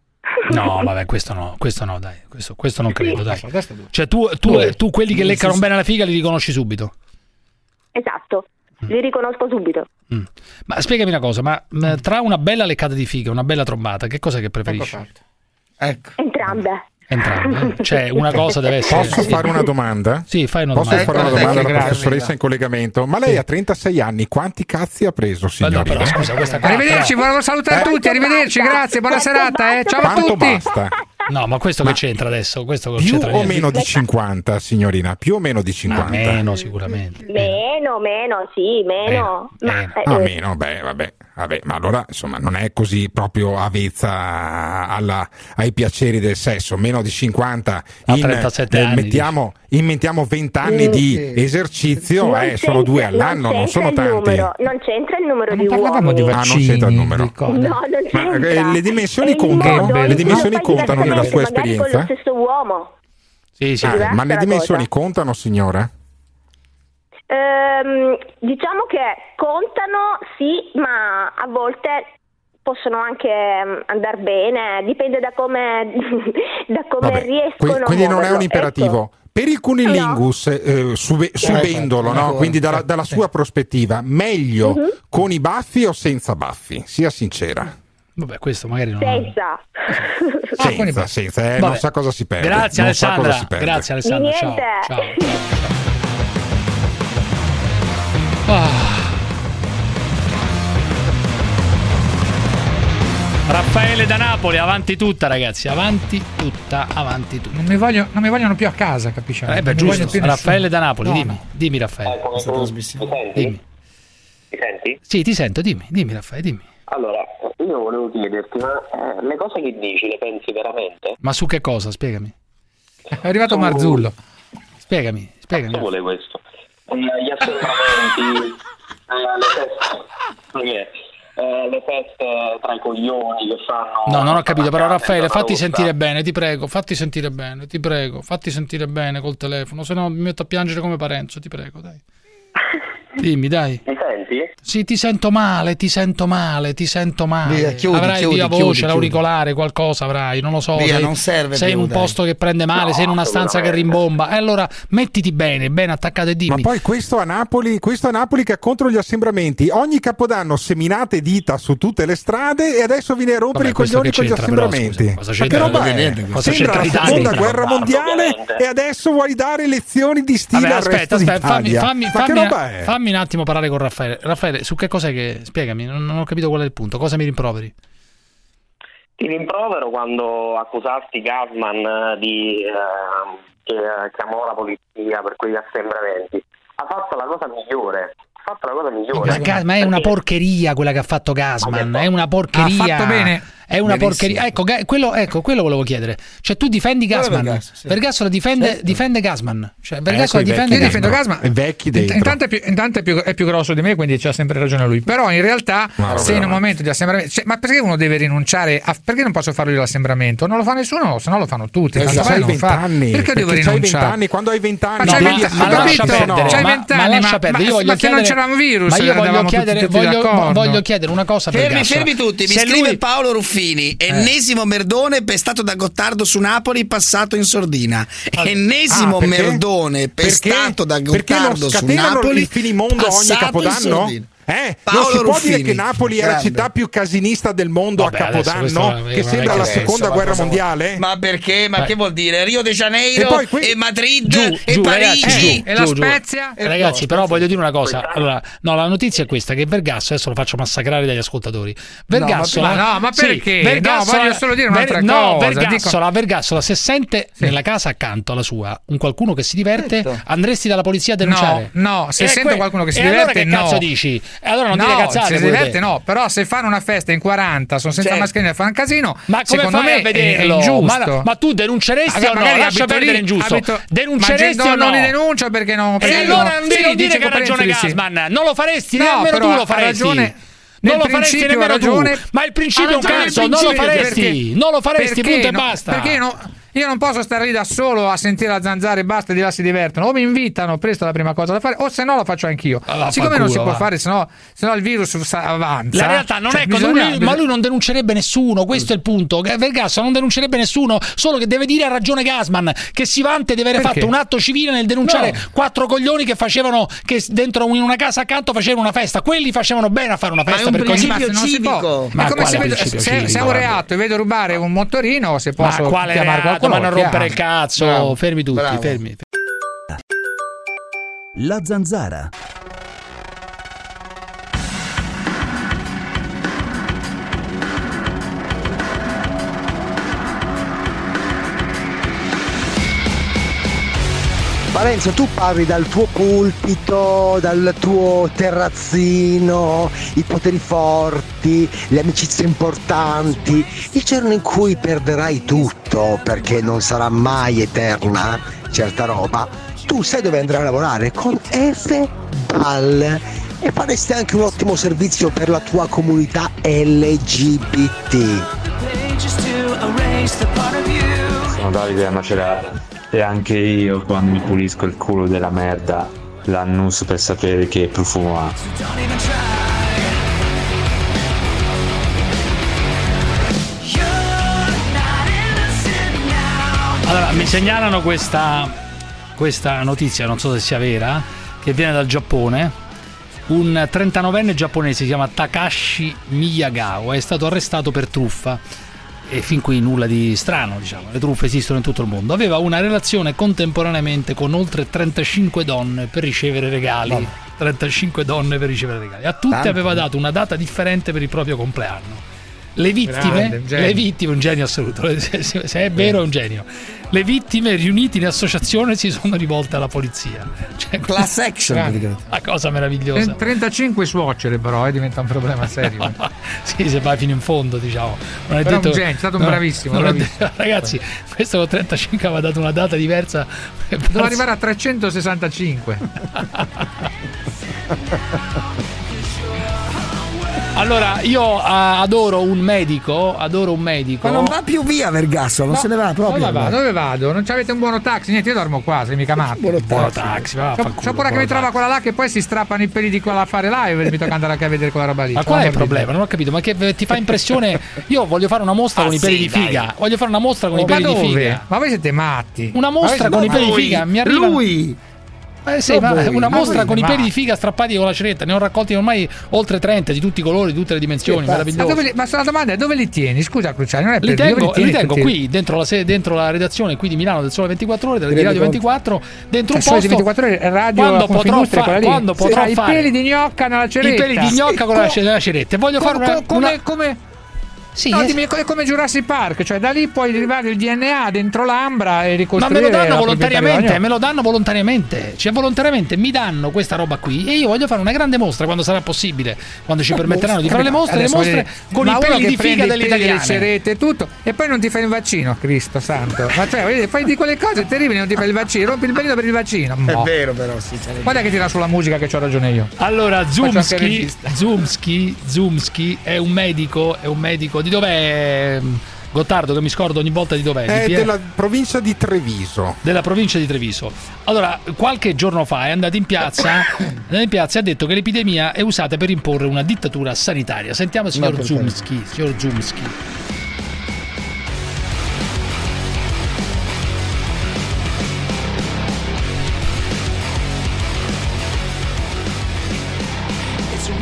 No, vabbè, questo no, dai, questo non credo, dai. Cioè tu quelli che leccano bene la figa li riconosci subito. Esatto, li riconosco subito. Ma spiegami una cosa, ma tra una bella leccata di figa e una bella trombata, che cosa che preferisci? Ecco. Entrambe. Cioè una cosa deve essere... Posso fare una domanda? Sì, fai una domanda. Posso fare una domanda alla professoressa in collegamento? Ma lei a 36 anni quanti cazzi ha preso, signorina? No, scusa, arrivederci, volevo salutare tutti, arrivederci, grazie, buona serata, ciao a tutti. Basta? No, ma questo che c'entra adesso? Questo che più c'entra o meno di 50, signorina? Più o meno di 50? Meno, sicuramente. Meno. Meno, vabbè, ma allora insomma non è così proprio avvezza ai piaceri del sesso. Meno di 50 a 37 anni. Inventiamo 20 anni di esercizio, sono 2 all'anno, non sono tanti. Non c'entra il numero di uomini. Di vaccini, non c'entra il numero. No, ma le dimensioni contano? Le dimensioni contano nella sua esperienza? Con lo stesso uomo. Sì. Ma le dimensioni contano, signora? Diciamo che contano, sì, ma a volte possono anche andar bene, dipende da come vabbè, riescono. Quindi non è un imperativo. Ecco. Per il cunilingus, subendolo, no? Quindi dalla sua prospettiva, meglio con i baffi o senza baffi? Sia sincera. Vabbè, questo magari non... Senza. Non sa cosa si perde. Grazie Alessandra. Grazie Alessandra. Ciao. Raffaele da Napoli, avanti tutta ragazzi, avanti tutta. Non mi vogliono più a casa, capisci? Giusto, Raffaele da Napoli, no, dimmi Raffaele. Mi senti? Sì, ti sento, dimmi Raffaele, dimmi. Allora, io volevo chiederti, ma le cose che dici le pensi veramente? Ma su che cosa? Spiegami. È arrivato Marzullo. Spiegami. Cosa vuole questo? Gli assembramenti, le feste tra i coglioni che fanno... No, non ho capito, però Raffaele, fatti sentire bene col telefono, se no mi metto a piangere come Parenzo, ti prego, dai. Dimmi, dai. Mi senti? Sì, ti sento male. Via, chiudi, avrai via voce, l'auricolare, qualcosa avrai, non lo so. Via, non serve sei più, in un posto che prende male, no, sei in una stanza che rimbomba. E allora mettiti bene attaccato e dimmi. Ma poi questo a Napoli che ha contro gli assembramenti. Ogni Capodanno seminate dita su tutte le strade e adesso viene a rompere i coglioni con gli assembramenti. Però, scusa, ma che roba è? Sembra la seconda guerra mondiale e adesso vuoi dare lezioni di stile al resto d'Italia. Fammi un attimo parlare con Raffaele. Raffaele, su che cos'è che... Spiegami, non ho capito qual è il punto. Cosa mi rimproveri? Ti rimprovero quando accusasti Gassman che chiamò la polizia per quegli assembramenti. Ha fatto la cosa migliore. Ma è una porcheria quella che ha fatto Gassman. È una porcheria. Ha fatto bene. È una porcheria. Ecco, quello volevo chiedere. Cioè tu difendi Gassman. Vergassola difende Gassman. Cioè Vergassola difende Gassman. Intanto è più grosso di me, quindi c'ha sempre ragione lui. Però in realtà se in un momento di assembramento, ma perché uno deve rinunciare perché non posso farlo io l'assembramento? Non lo fa nessuno, se no lo fanno tutti. Perché devo rinunciare? Quando hai 20 anni, voglio chiedere una cosa. Fermi tutti. Mi scrive Paolo Ruffini, ennesimo merdone pestato da Gottardo su Napoli, passato in sordina. Merdone pestato da Gottardo su Napoli, ogni Capodanno? Non si può dire che Napoli è la città più casinista del mondo a Capodanno, che sembra la seconda guerra mondiale? Ma perché? Ma che vuol dire? Rio de Janeiro e Madrid e Parigi e La Spezia? Ragazzi, però voglio dire una cosa. Allora, no, la notizia è questa, che Vergasso, adesso lo faccio massacrare dagli ascoltatori. Vergassola, ma perché? Vergassola, voglio solo dire un'altra cosa. Vergassola, se sente nella casa accanto alla sua un qualcuno che si diverte, andresti dalla polizia a denunciare? No, se sento qualcuno che si diverte, allora che cazzo dici? Allora non dire cazzate. Se si diverte no, però se fanno una festa in 40, sono senza mascherina e fanno un casino, ma come fai a vederlo? È ingiusto. Ma tu denunceresti o no? Lascia perdere ingiusto. Denunceresti o no? Non li denuncio perché no. E allora non devi dire che ha ragione Gassman. Non lo faresti, nemmeno tu lo faresti. Non lo faresti nemmeno tu, ma il principio è un cazzo, non lo faresti. Non lo faresti, punto e basta. Perché no? Io non posso stare lì da solo a sentire La Zanzara e basta, e di là si divertono. O mi invitano, presto è la prima cosa da fare, o se no la faccio anch'io. Allora, siccome non si può fare, se no il virus avanza. La realtà non è così, ma lui non denuncerebbe nessuno, questo è il punto. Vergasso non denuncerebbe nessuno, solo che deve dire a ragione Gassman, che si vante di avere fatto un atto civile nel denunciare quattro coglioni che facevano, che dentro in una casa accanto facevano una festa. Quelli facevano bene a fare una festa, ma per così. Ma è un principio civico. Ma come se è un reato e vedo rubare un motorino, se posso chiamare qualcuno. Ma non rompere il cazzo, fermi tutti, fermi. La Zanzara. Parenzo, tu parli dal tuo pulpito, dal tuo terrazzino, i poteri forti, le amicizie importanti. Il giorno in cui perderai tutto, perché non sarà mai eterna certa roba, tu sai dove andrai a lavorare? Con FBAL, e faresti anche un ottimo servizio per la tua comunità LGBT. Sono Davide da Macerata. E anche io, quando mi pulisco il culo della merda, l'annuncio per sapere che profumo ha. Allora, mi segnalano questa notizia, non so se sia vera, che viene dal Giappone. Un 39enne giapponese si chiama Takashi Miyagawa, è stato arrestato per truffa. E fin qui nulla di strano, diciamo, le truffe esistono in tutto il mondo. Aveva una relazione contemporaneamente con oltre 35 donne per ricevere regali. 35 donne per ricevere regali. A tutte aveva dato una data differente per il proprio compleanno. Le vittime, un genio assoluto, se è vero è un genio. Le vittime, riunite in associazione, si sono rivolte alla polizia. Cioè, class action, la cosa meravigliosa. 35 suocere però diventa un problema serio. Sì, se vai fino in fondo, diciamo. Non è, però detto, un genio, è stato un bravissimo, bravissimo. Ragazzi, questo con 35 aveva dato una data diversa. Doveva arrivare a 365. Allora, io adoro un medico. Ma non va più via Vergassola, non se ne va proprio. Dove vado? Non c'avete un buono taxi? Niente, io dormo qua, se mi chiamate. Buono taxi. C'ho paura che mi trova quella là, che poi si strappano i peli di quella affare là e mi tocca andare anche a vedere quella roba lì. Ma qual è il problema? Non ho capito, ma che ti fa impressione? Io voglio fare una mostra con i peli di figa. Voglio fare una mostra con i peli di figa. Ma voi siete matti. Una mostra con i peli di figa, mi arriva. Lui! Una mostra con i peli di figa strappati con la ceretta. Ne ho raccolti ormai oltre 30, di tutti i colori, di tutte le dimensioni, meraviglioso. Ma la domanda è: dove li tieni? Scusa Cruciani, non è per li tengo qui dentro la redazione qui di Milano del Sole 24 Ore, di Radio 24, dentro un posto 24 Ore Radio, quando potrò fare i peli di gnocca nella ceretta, nella ceretta. Voglio fare come come Jurassic Park, cioè da lì puoi arrivare il DNA dentro l'ambra e ricostruire. Ma me lo danno volontariamente, cioè volontariamente mi danno questa roba qui, e io voglio fare una grande mostra quando sarà possibile, quando ci permetteranno di fare le mostre con i peli di figa dell'italiano, cerete tutto, e poi non ti fai il vaccino, Cristo santo. Ma cioè fai di quelle cose terribili, non ti fai il vaccino, rompi il belino per il vaccino. È vero, però guarda che tira sulla musica che c'ho ragione io. Allora, Zumski è un medico di dov'è Gottardo, che mi scordo ogni volta di dov'è? È della provincia di Treviso. Allora, qualche giorno fa è andato in piazza e ha detto che l'epidemia è usata per imporre una dittatura sanitaria. Sentiamo il signor Zumski. Signor Zumski.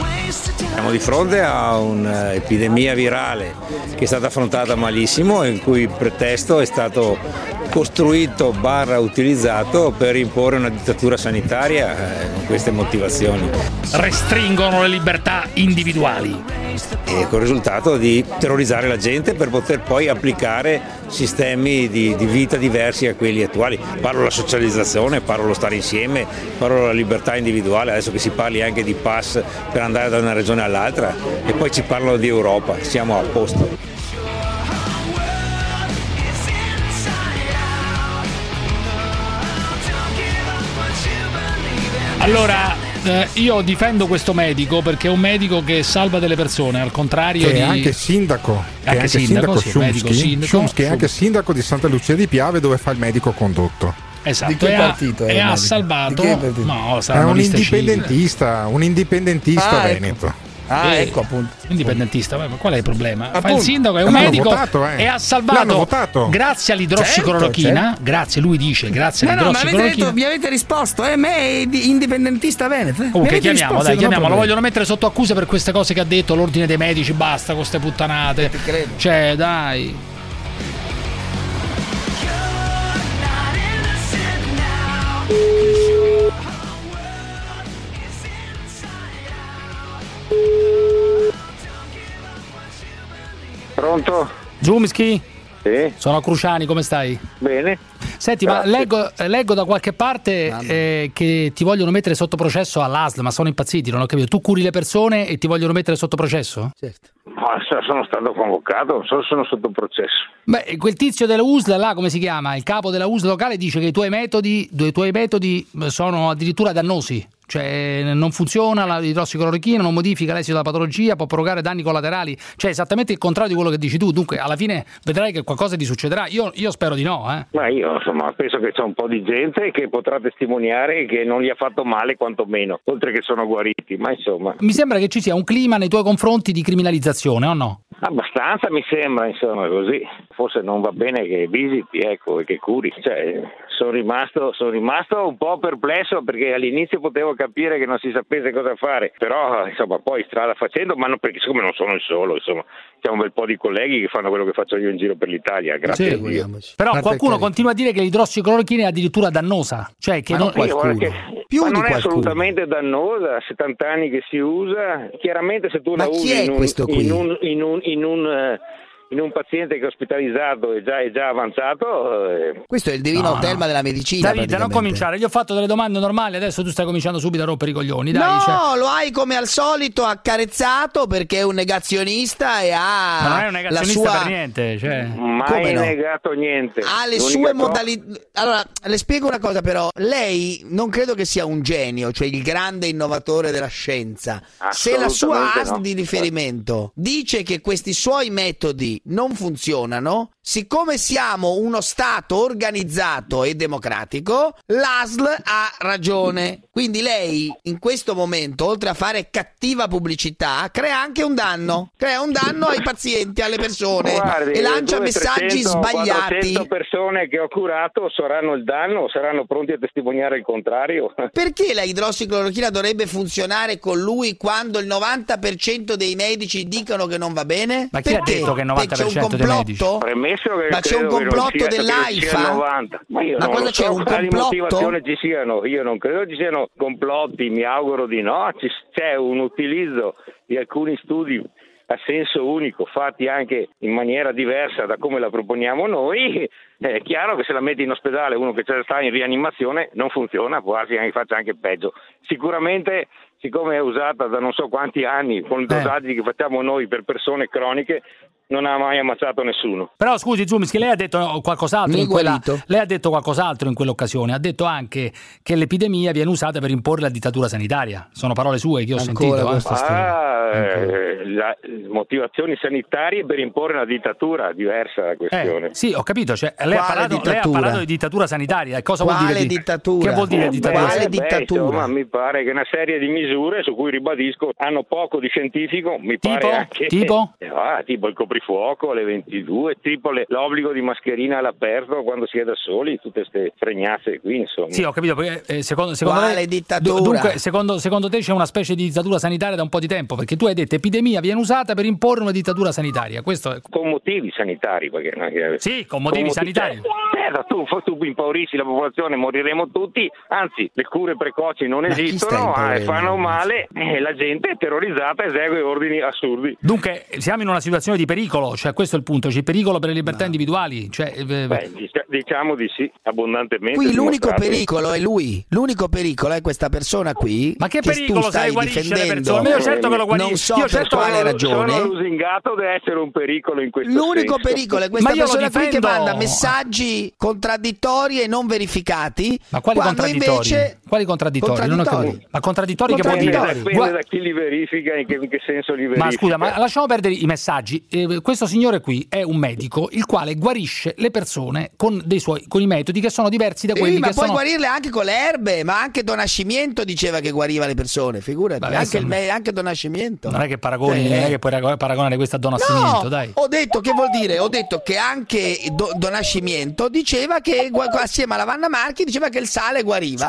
It's Siamo di fronte a un'epidemia virale che è stata affrontata malissimo e in cui il pretesto è stato costruito / utilizzato per imporre una dittatura sanitaria con queste motivazioni. Restringono le libertà individuali. E con il risultato di terrorizzare la gente per poter poi applicare sistemi di vita diversi a quelli attuali. Parlo della socializzazione, parlo dello stare insieme, parlo della libertà individuale, adesso che si parli anche di pass per andare da una regione all'altra, e poi ci parlano di Europa, siamo a posto. Allora, io difendo questo medico perché è un medico che salva delle persone, al contrario di... È anche sindaco Zumski, è anche sindaco di Santa Lucia di Piave, dove fa il medico condotto. Esatto, di che partito è? E ha salvato... No, è un indipendentista veneto. Ah, ecco, appunto. Indipendentista, ma qual è il problema? Fa il sindaco, è un medico, e ha salvato grazie all'idrossiclorochina. Certo. Grazie, lui dice, grazie all'idrossiclorochina. Ma mi avete risposto, me è indipendentista veneto. Comunque chiamiamolo, vogliono mettere sotto accusa per queste cose che ha detto, l'ordine dei medici, basta con ste puttanate. Cioè, dai. Pronto? Zumski? Sì. Sono Cruciani, come stai? Bene. Senti, grazie. Ma leggo da qualche parte che ti vogliono mettere sotto processo all'ASL, ma sono impazziti, non ho capito. Tu curi le persone e ti vogliono mettere sotto processo? Certo. Ma sono stato convocato, sono sotto processo. Beh, quel tizio della USL là, come si chiama? Il capo della USL locale dice che i tuoi metodi sono addirittura dannosi. Cioè, non funziona l'idrossiclorochina, non modifica l'esito della patologia, può provocare danni collaterali. Cioè, esattamente il contrario di quello che dici tu. Dunque, alla fine vedrai che qualcosa ti succederà. Io spero di no. Ma io, insomma, penso che c'è un po' di gente che potrà testimoniare che non gli ha fatto male, quantomeno, oltre che sono guariti. Ma insomma, mi sembra che ci sia un clima nei tuoi confronti di criminalizzazione, o no? Abbastanza, mi sembra, insomma, così. Forse non va bene che visiti, ecco, e che curi. Cioè, sono rimasto un po' perplesso, perché all'inizio potevo capire che non si sapesse cosa fare, però insomma poi strada facendo, ma non, perché siccome non sono il solo, insomma, c'è un bel po' di colleghi che fanno quello che faccio io in giro per l'Italia, grazie a Dio. Però qualcuno continua a dire che l'idrossiclorochina è addirittura dannosa, cioè che non è assolutamente dannosa, 70 anni che si usa, chiaramente se tu la usi in un paziente che è ospitalizzato è già avanzato. Questo è il divino Telma della medicina. Davide, non cominciare, gli ho fatto delle domande normali, adesso tu stai cominciando subito a rompere i coglioni. Dai, no, lo hai come al solito accarezzato perché è un negazionista e ha... Ma non è un negazionista per niente, cioè. Mai negato niente. Ha le sue modalità. Allora, le spiego una cosa però, lei non credo che sia un genio, cioè il grande innovatore della scienza. Se la sua ASL di riferimento dice che questi suoi metodi non funzionano, siccome siamo uno Stato organizzato e democratico, l'ASL ha ragione. Quindi lei in questo momento, oltre a fare cattiva pubblicità, crea anche un danno. Crea un danno ai pazienti, alle persone. Guardi, e lancia messaggi sbagliati. 400 persone che ho curato saranno il danno, saranno pronti a testimoniare il contrario. Perché la idrossiclorochina dovrebbe funzionare con lui quando il 90% dei medici dicono che non va bene? Ma chi ha detto che 90%? C'è un complotto? Ma c'è un complotto dell'AIFA? Ma cosa c'è, un complotto? Ci siano, io non credo ci siano complotti, mi auguro di no. C'è un utilizzo di alcuni studi a senso unico, fatti anche in maniera diversa da come la proponiamo noi. È chiaro che se la metti in ospedale uno che sta in rianimazione non funziona, può darsi che faccia anche peggio. Sicuramente, siccome è usata da non so quanti anni con dosaggi che facciamo noi per persone croniche, non ha mai ammazzato nessuno. Però scusi Zumski, lei ha detto qualcos'altro in quell'occasione, ha detto anche che l'epidemia viene usata per imporre la dittatura sanitaria. Sono parole sue che ho sentito. Motivazioni sanitarie per imporre una dittatura, diversa la questione. Sì, ho capito, cioè, lei ha parlato di dittatura sanitaria, cosa vuol dire? Dittatura? Che vuol dire dittatura? Quale dittatura? Insomma, mi pare che una serie di misure su cui, ribadisco, hanno poco di scientifico, mi pare anche tipo il coprifuoco coprifuoco alle 22, tripole, l'obbligo di mascherina all'aperto quando si è da soli, tutte queste fregnazze qui, insomma. Sì, ho capito, perché secondo me, dittatura. Dunque, secondo te c'è una specie di dittatura sanitaria da un po' di tempo, perché tu hai detto epidemia viene usata per imporre una dittatura sanitaria. Questo è... Con motivi sanitari, perché... Sì, con motivi sanitari. Tu impaurisci la popolazione, moriremo tutti, anzi le cure precoci non esistono, fanno male e la gente è terrorizzata, esegue ordini assurdi. Dunque siamo in una situazione di pericolo, cioè questo è il punto, c'è il pericolo per le libertà individuali, cioè... Beh, diciamo di sì, abbondantemente. Qui l'unico pericolo è lui, l'unico pericolo è questa persona qui. Ma che pericolo tu stai difendendo? Io certo che lo guarisce. Non so io per certo quale ragione. Sono lusingato deve essere un pericolo in questo l'unico senso. Pericolo è questa persona qui che manda messaggi contraddittori e non verificati. Ma quali contraddittori? Invece... Quali contraddittori? Contraddittori. Non ho capito. Ma contraddittori che vuol dire? Dipende da chi li verifica e in che senso li verifica. Ma scusa, ma lasciamo perdere i messaggi. Questo signore qui è un medico il quale guarisce le persone con dei suoi, con i metodi che sono diversi da quelli che sono. Ma puoi guarirle anche con le erbe, ma anche Don Nascimento diceva che guariva le persone, figurati. Vabbè, anche anche Don Nascimento. Non è che paragoni, non è che puoi paragonare questo a Don Nascimento, no, dai. Ho detto che vuol dire, ho detto che anche Don Nascimento diceva che assieme alla Vanna Marchi diceva che il sale guariva.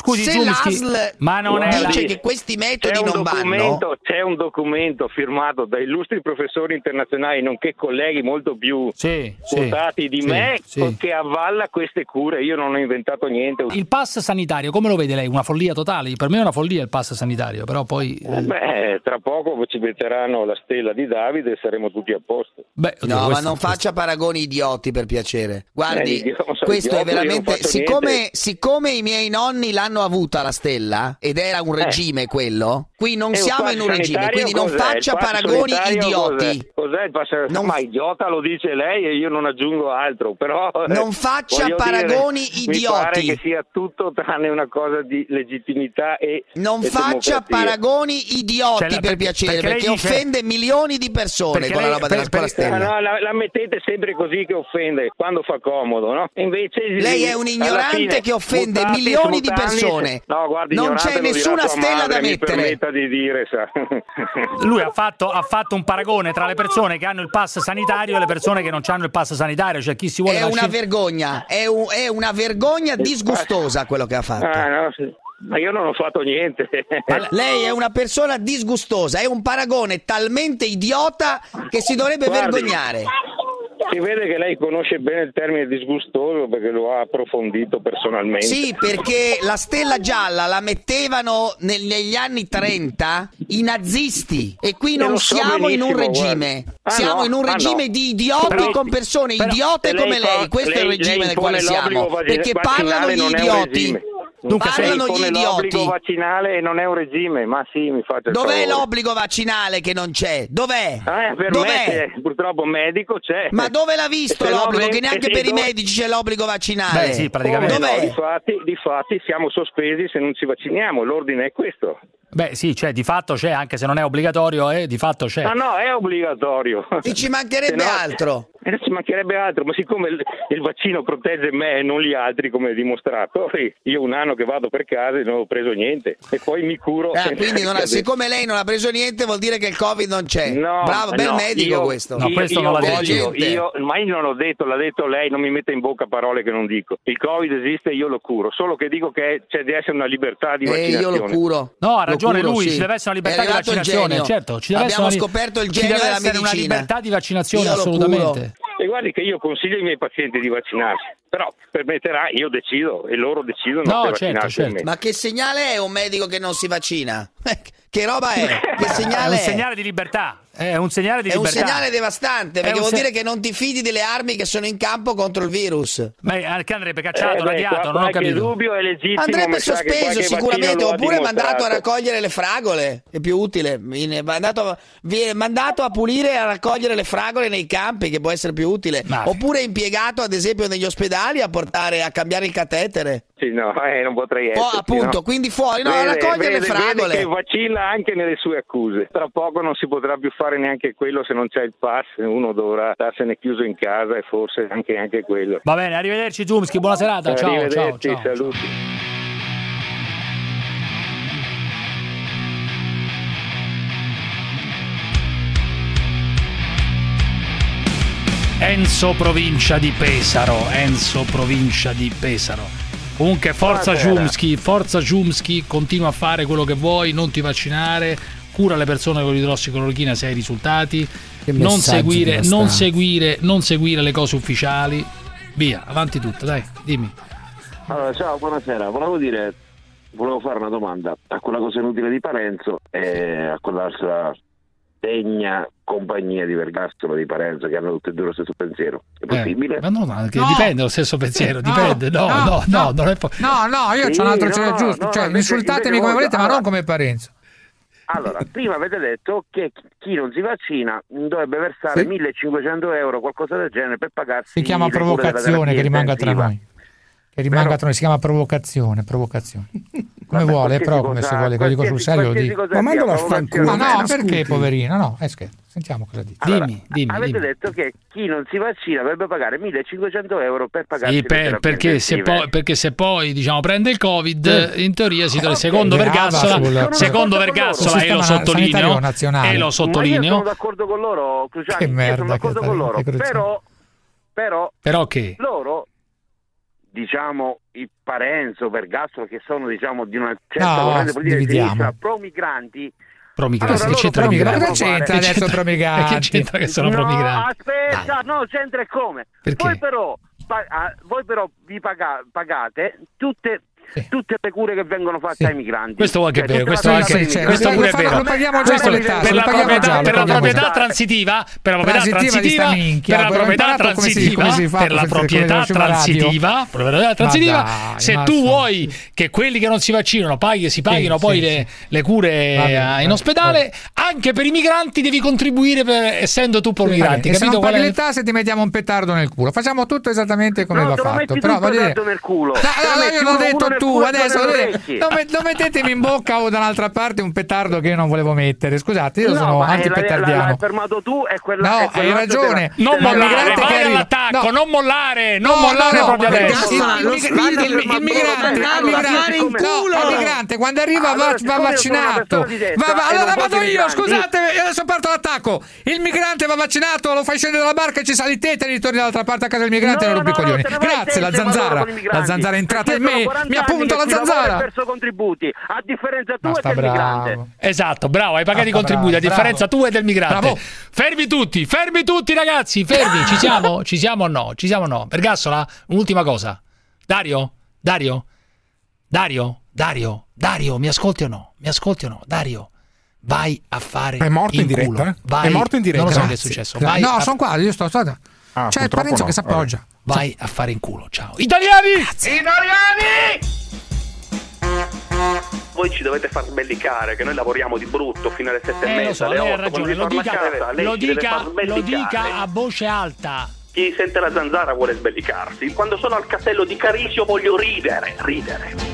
Scusi, se l'ASL ma non è dice che questi metodi non vanno, c'è un documento firmato da illustri professori internazionali nonché colleghi molto più quotati di me che avvalla queste cure. Io non ho inventato niente. Il pass sanitario, come lo vede lei? Una follia totale? Per me è una follia il pass sanitario, però poi beh, tra poco ci metteranno la stella di Davide e saremo tutti a posto. Beh, oddio, no, ma non faccia paragoni idioti, per piacere. Guardi, questo è veramente siccome i miei nonni l'hanno avuta la stella ed era un regime quello. Qui non siamo in un regime, quindi non faccia paragoni idioti. Cos'è il pass sanitario? Ma idiota lo dice lei e io non aggiungo altro, però non faccia paragoni idioti. Mi pare che sia tutto tranne una cosa di legittimità e non faccia paragoni idioti, per piacere, perché offende milioni di persone con la roba della stella. No, la mettete sempre così che offende, quando fa comodo, no? Invece lei è un ignorante che offende milioni di persone. No, guardi, non c'è nessuna stella da mettere. Di dire, sa. Lui ha fatto un paragone tra le persone che hanno il pass sanitario e le persone che non hanno il pass sanitario, cioè chi si vuole vergogna, è una vergogna disgustosa quello che ha fatto. Ma io non ho fatto niente. Lei è una persona disgustosa, è un paragone talmente idiota che si dovrebbe vergognare. Si vede che lei conosce bene il termine disgustoso perché lo ha approfondito personalmente. Sì, perché la stella gialla la mettevano negli anni 30 i nazisti e qui non siamo in un regime. Siamo in un regime di idioti con persone idiote come lei. Questo è il regime nel quale siamo, perché parlano gli idioti. Dunque parlano gli idioti. L'obbligo vaccinale e non è un regime, ma sì, mi faccio. Dov'è l'obbligo vaccinale che non c'è? Dov'è? Per me, purtroppo medico c'è. Ma dove l'ha visto l'obbligo? Che neanche per i medici c'è l'obbligo vaccinale. Beh, sì, praticamente. Dov'è? No, di fatti siamo sospesi se non ci vacciniamo, l'ordine è questo. Beh sì, cioè di fatto c'è, anche se non è obbligatorio, di fatto c'è. Ma no, è obbligatorio. E ci mancherebbe altro. Ci mancherebbe altro, ma siccome il vaccino protegge me e non gli altri, come dimostrato, io un anno che vado per casa e non ho preso niente e poi mi curo. Quindi siccome lei non ha preso niente vuol dire che il Covid non c'è. No, bravo, bel medico questo. No, questo non l'ha detto. Ma io non l'ho detto, l'ha detto lei, non mi mette in bocca parole che non dico. Il Covid esiste e io lo curo, solo che dico che c'è deve essere una libertà di vaccinazione. E io lo curo. No, ha ragione lui, ci deve essere una libertà di vaccinazione, certo, ci deve essere. Abbiamo scoperto il genio della medicina. Una libertà di vaccinazione assolutamente. E guardi che io consiglio ai miei pazienti di vaccinarsi, però permetterà, io decido e loro decidono se vaccinarsi. Certo. Ma che segnale è un medico che non si vaccina? Che roba è? Che segnale è? Un segnale di libertà. È un segnale di libertà. È un segnale devastante, perché vuol dire che non ti fidi delle armi che sono in campo contro il virus. Ma che andrebbe cacciato, radiato, non ho capito. Dubbio è legittimo. Andrebbe sospeso sicuramente, oppure mandato a raccogliere le fragole, è più utile. Viene mandato a pulire e a raccogliere le fragole nei campi, che può essere più utile. Oppure impiegato ad esempio negli ospedali a portare, a cambiare il catetere. Sì, no, non potrei essere. Appunto, no? Quindi fuori, no, raccogliere le fragole. Che vacilla anche nelle sue accuse. Tra poco non si potrà più fare neanche quello se non c'è il pass, uno dovrà starsene chiuso in casa e forse anche quello. Va bene, arrivederci Zumski, buona serata, ciao, ciao. Saluti. Ciao. Enzo provincia di Pesaro, Enzo provincia di Pesaro. Comunque forza Zumski, forza Zumski, continua a fare quello che vuoi, non ti vaccinare, cura le persone con l'idrossiclorochina se hai risultati, non seguire le cose ufficiali. Via, avanti tutta, dai, dimmi. Allora, ciao, buonasera. Volevo fare una domanda a quella cosa inutile di Parenzo e a quell'altra degna compagnia di Vergassola, di Parenzo, che hanno tutti e due lo stesso pensiero. È possibile? Ma no, no, dipende lo stesso pensiero, dipende. No, io c'ho un altro pensiero giusto, cioè insultatemi come volete, ma non come Parenzo. Allora, prima avete detto che chi non si vaccina dovrebbe versare 1.500 euro, qualcosa del genere, per pagarsi. Si chiama provocazione, che rimanga tra noi. Che rimanga tra noi, si chiama provocazione. Come vuole, però come si vuole, quello dico sul serio, dico. Ma mandalo a fanculo. Ma no, perché poverino? No, è scherzo. Sentiamo cosa dici. Allora, dimmi. Avete detto che chi non si vaccina dovrebbe pagare 1.500 euro per pagarsi. Sì, perché se poi diciamo prende il Covid, in teoria si deve, secondo Vergassola, e lo sottolineo. Io sono d'accordo con loro, Cruciani. Però che loro, diciamo, il Parenzo, Vergassola, che sono, diciamo, di una certa corrente politica pro-migranti. Allora, che c'entra migranti? Che c'entra che sono pro-migranti? Aspetta, no, c'entra come? Perché? Voi però vi pagate tutte le cure che vengono fatte ai migranti. Questo anche è vero, questo pure è vero. Lo paghiamo già con le tasse, per la proprietà transitiva, se tu vuoi che quelli che non si vaccinano si paghino poi le cure in ospedale, anche per i migranti devi contribuire, essendo tu pro-migranti, capito? Qual è le tasse, ti mettiamo un petardo nel culo. Facciamo tutto esattamente come va fatto. Però va bene. No, l'ho detto tu adesso, non mettetemi in bocca o da un'altra parte un petardo che io non volevo mettere. Scusate, io sono antipetardiano. L'hai fermato tu e quella. No, hai ragione. Non mollare, vai all'attacco, no. non mollare proprio adesso. Il migrante quando arriva va vaccinato. Allora vado io, scusate, adesso parto l'attacco. Il migrante va vaccinato, lo fai scendere dalla barca, ci sali te e ritorni dall'altra parte a casa del migrante, non rompi i coglioni. Grazie, la zanzara è entrata in me. Mi appunta la zanzara. Ha perso contributi, a differenza tua e del migrante. Esatto, bravo, hai pagato i contributi, a differenza tua e del migrante. Bravo. Fermi tutti ragazzi, fermi. Ci siamo o no? Vergassola, un'ultima cosa. Dario, mi ascolti o no? Dario, vai a fare. È morto in diretta? Vai. È morto in diretta. Non lo so che è successo. Sono qua, io sto stato. C'è il Parenzo che si appoggia. Vai a fare in culo, ciao. Italiani! Voi ci dovete far sbellicare, che noi lavoriamo di brutto fino alle 7:30, alle 8. Lo dica a voce alta. Chi sente la zanzara vuole sbellicarsi. Quando sono al castello di Carisio voglio ridere.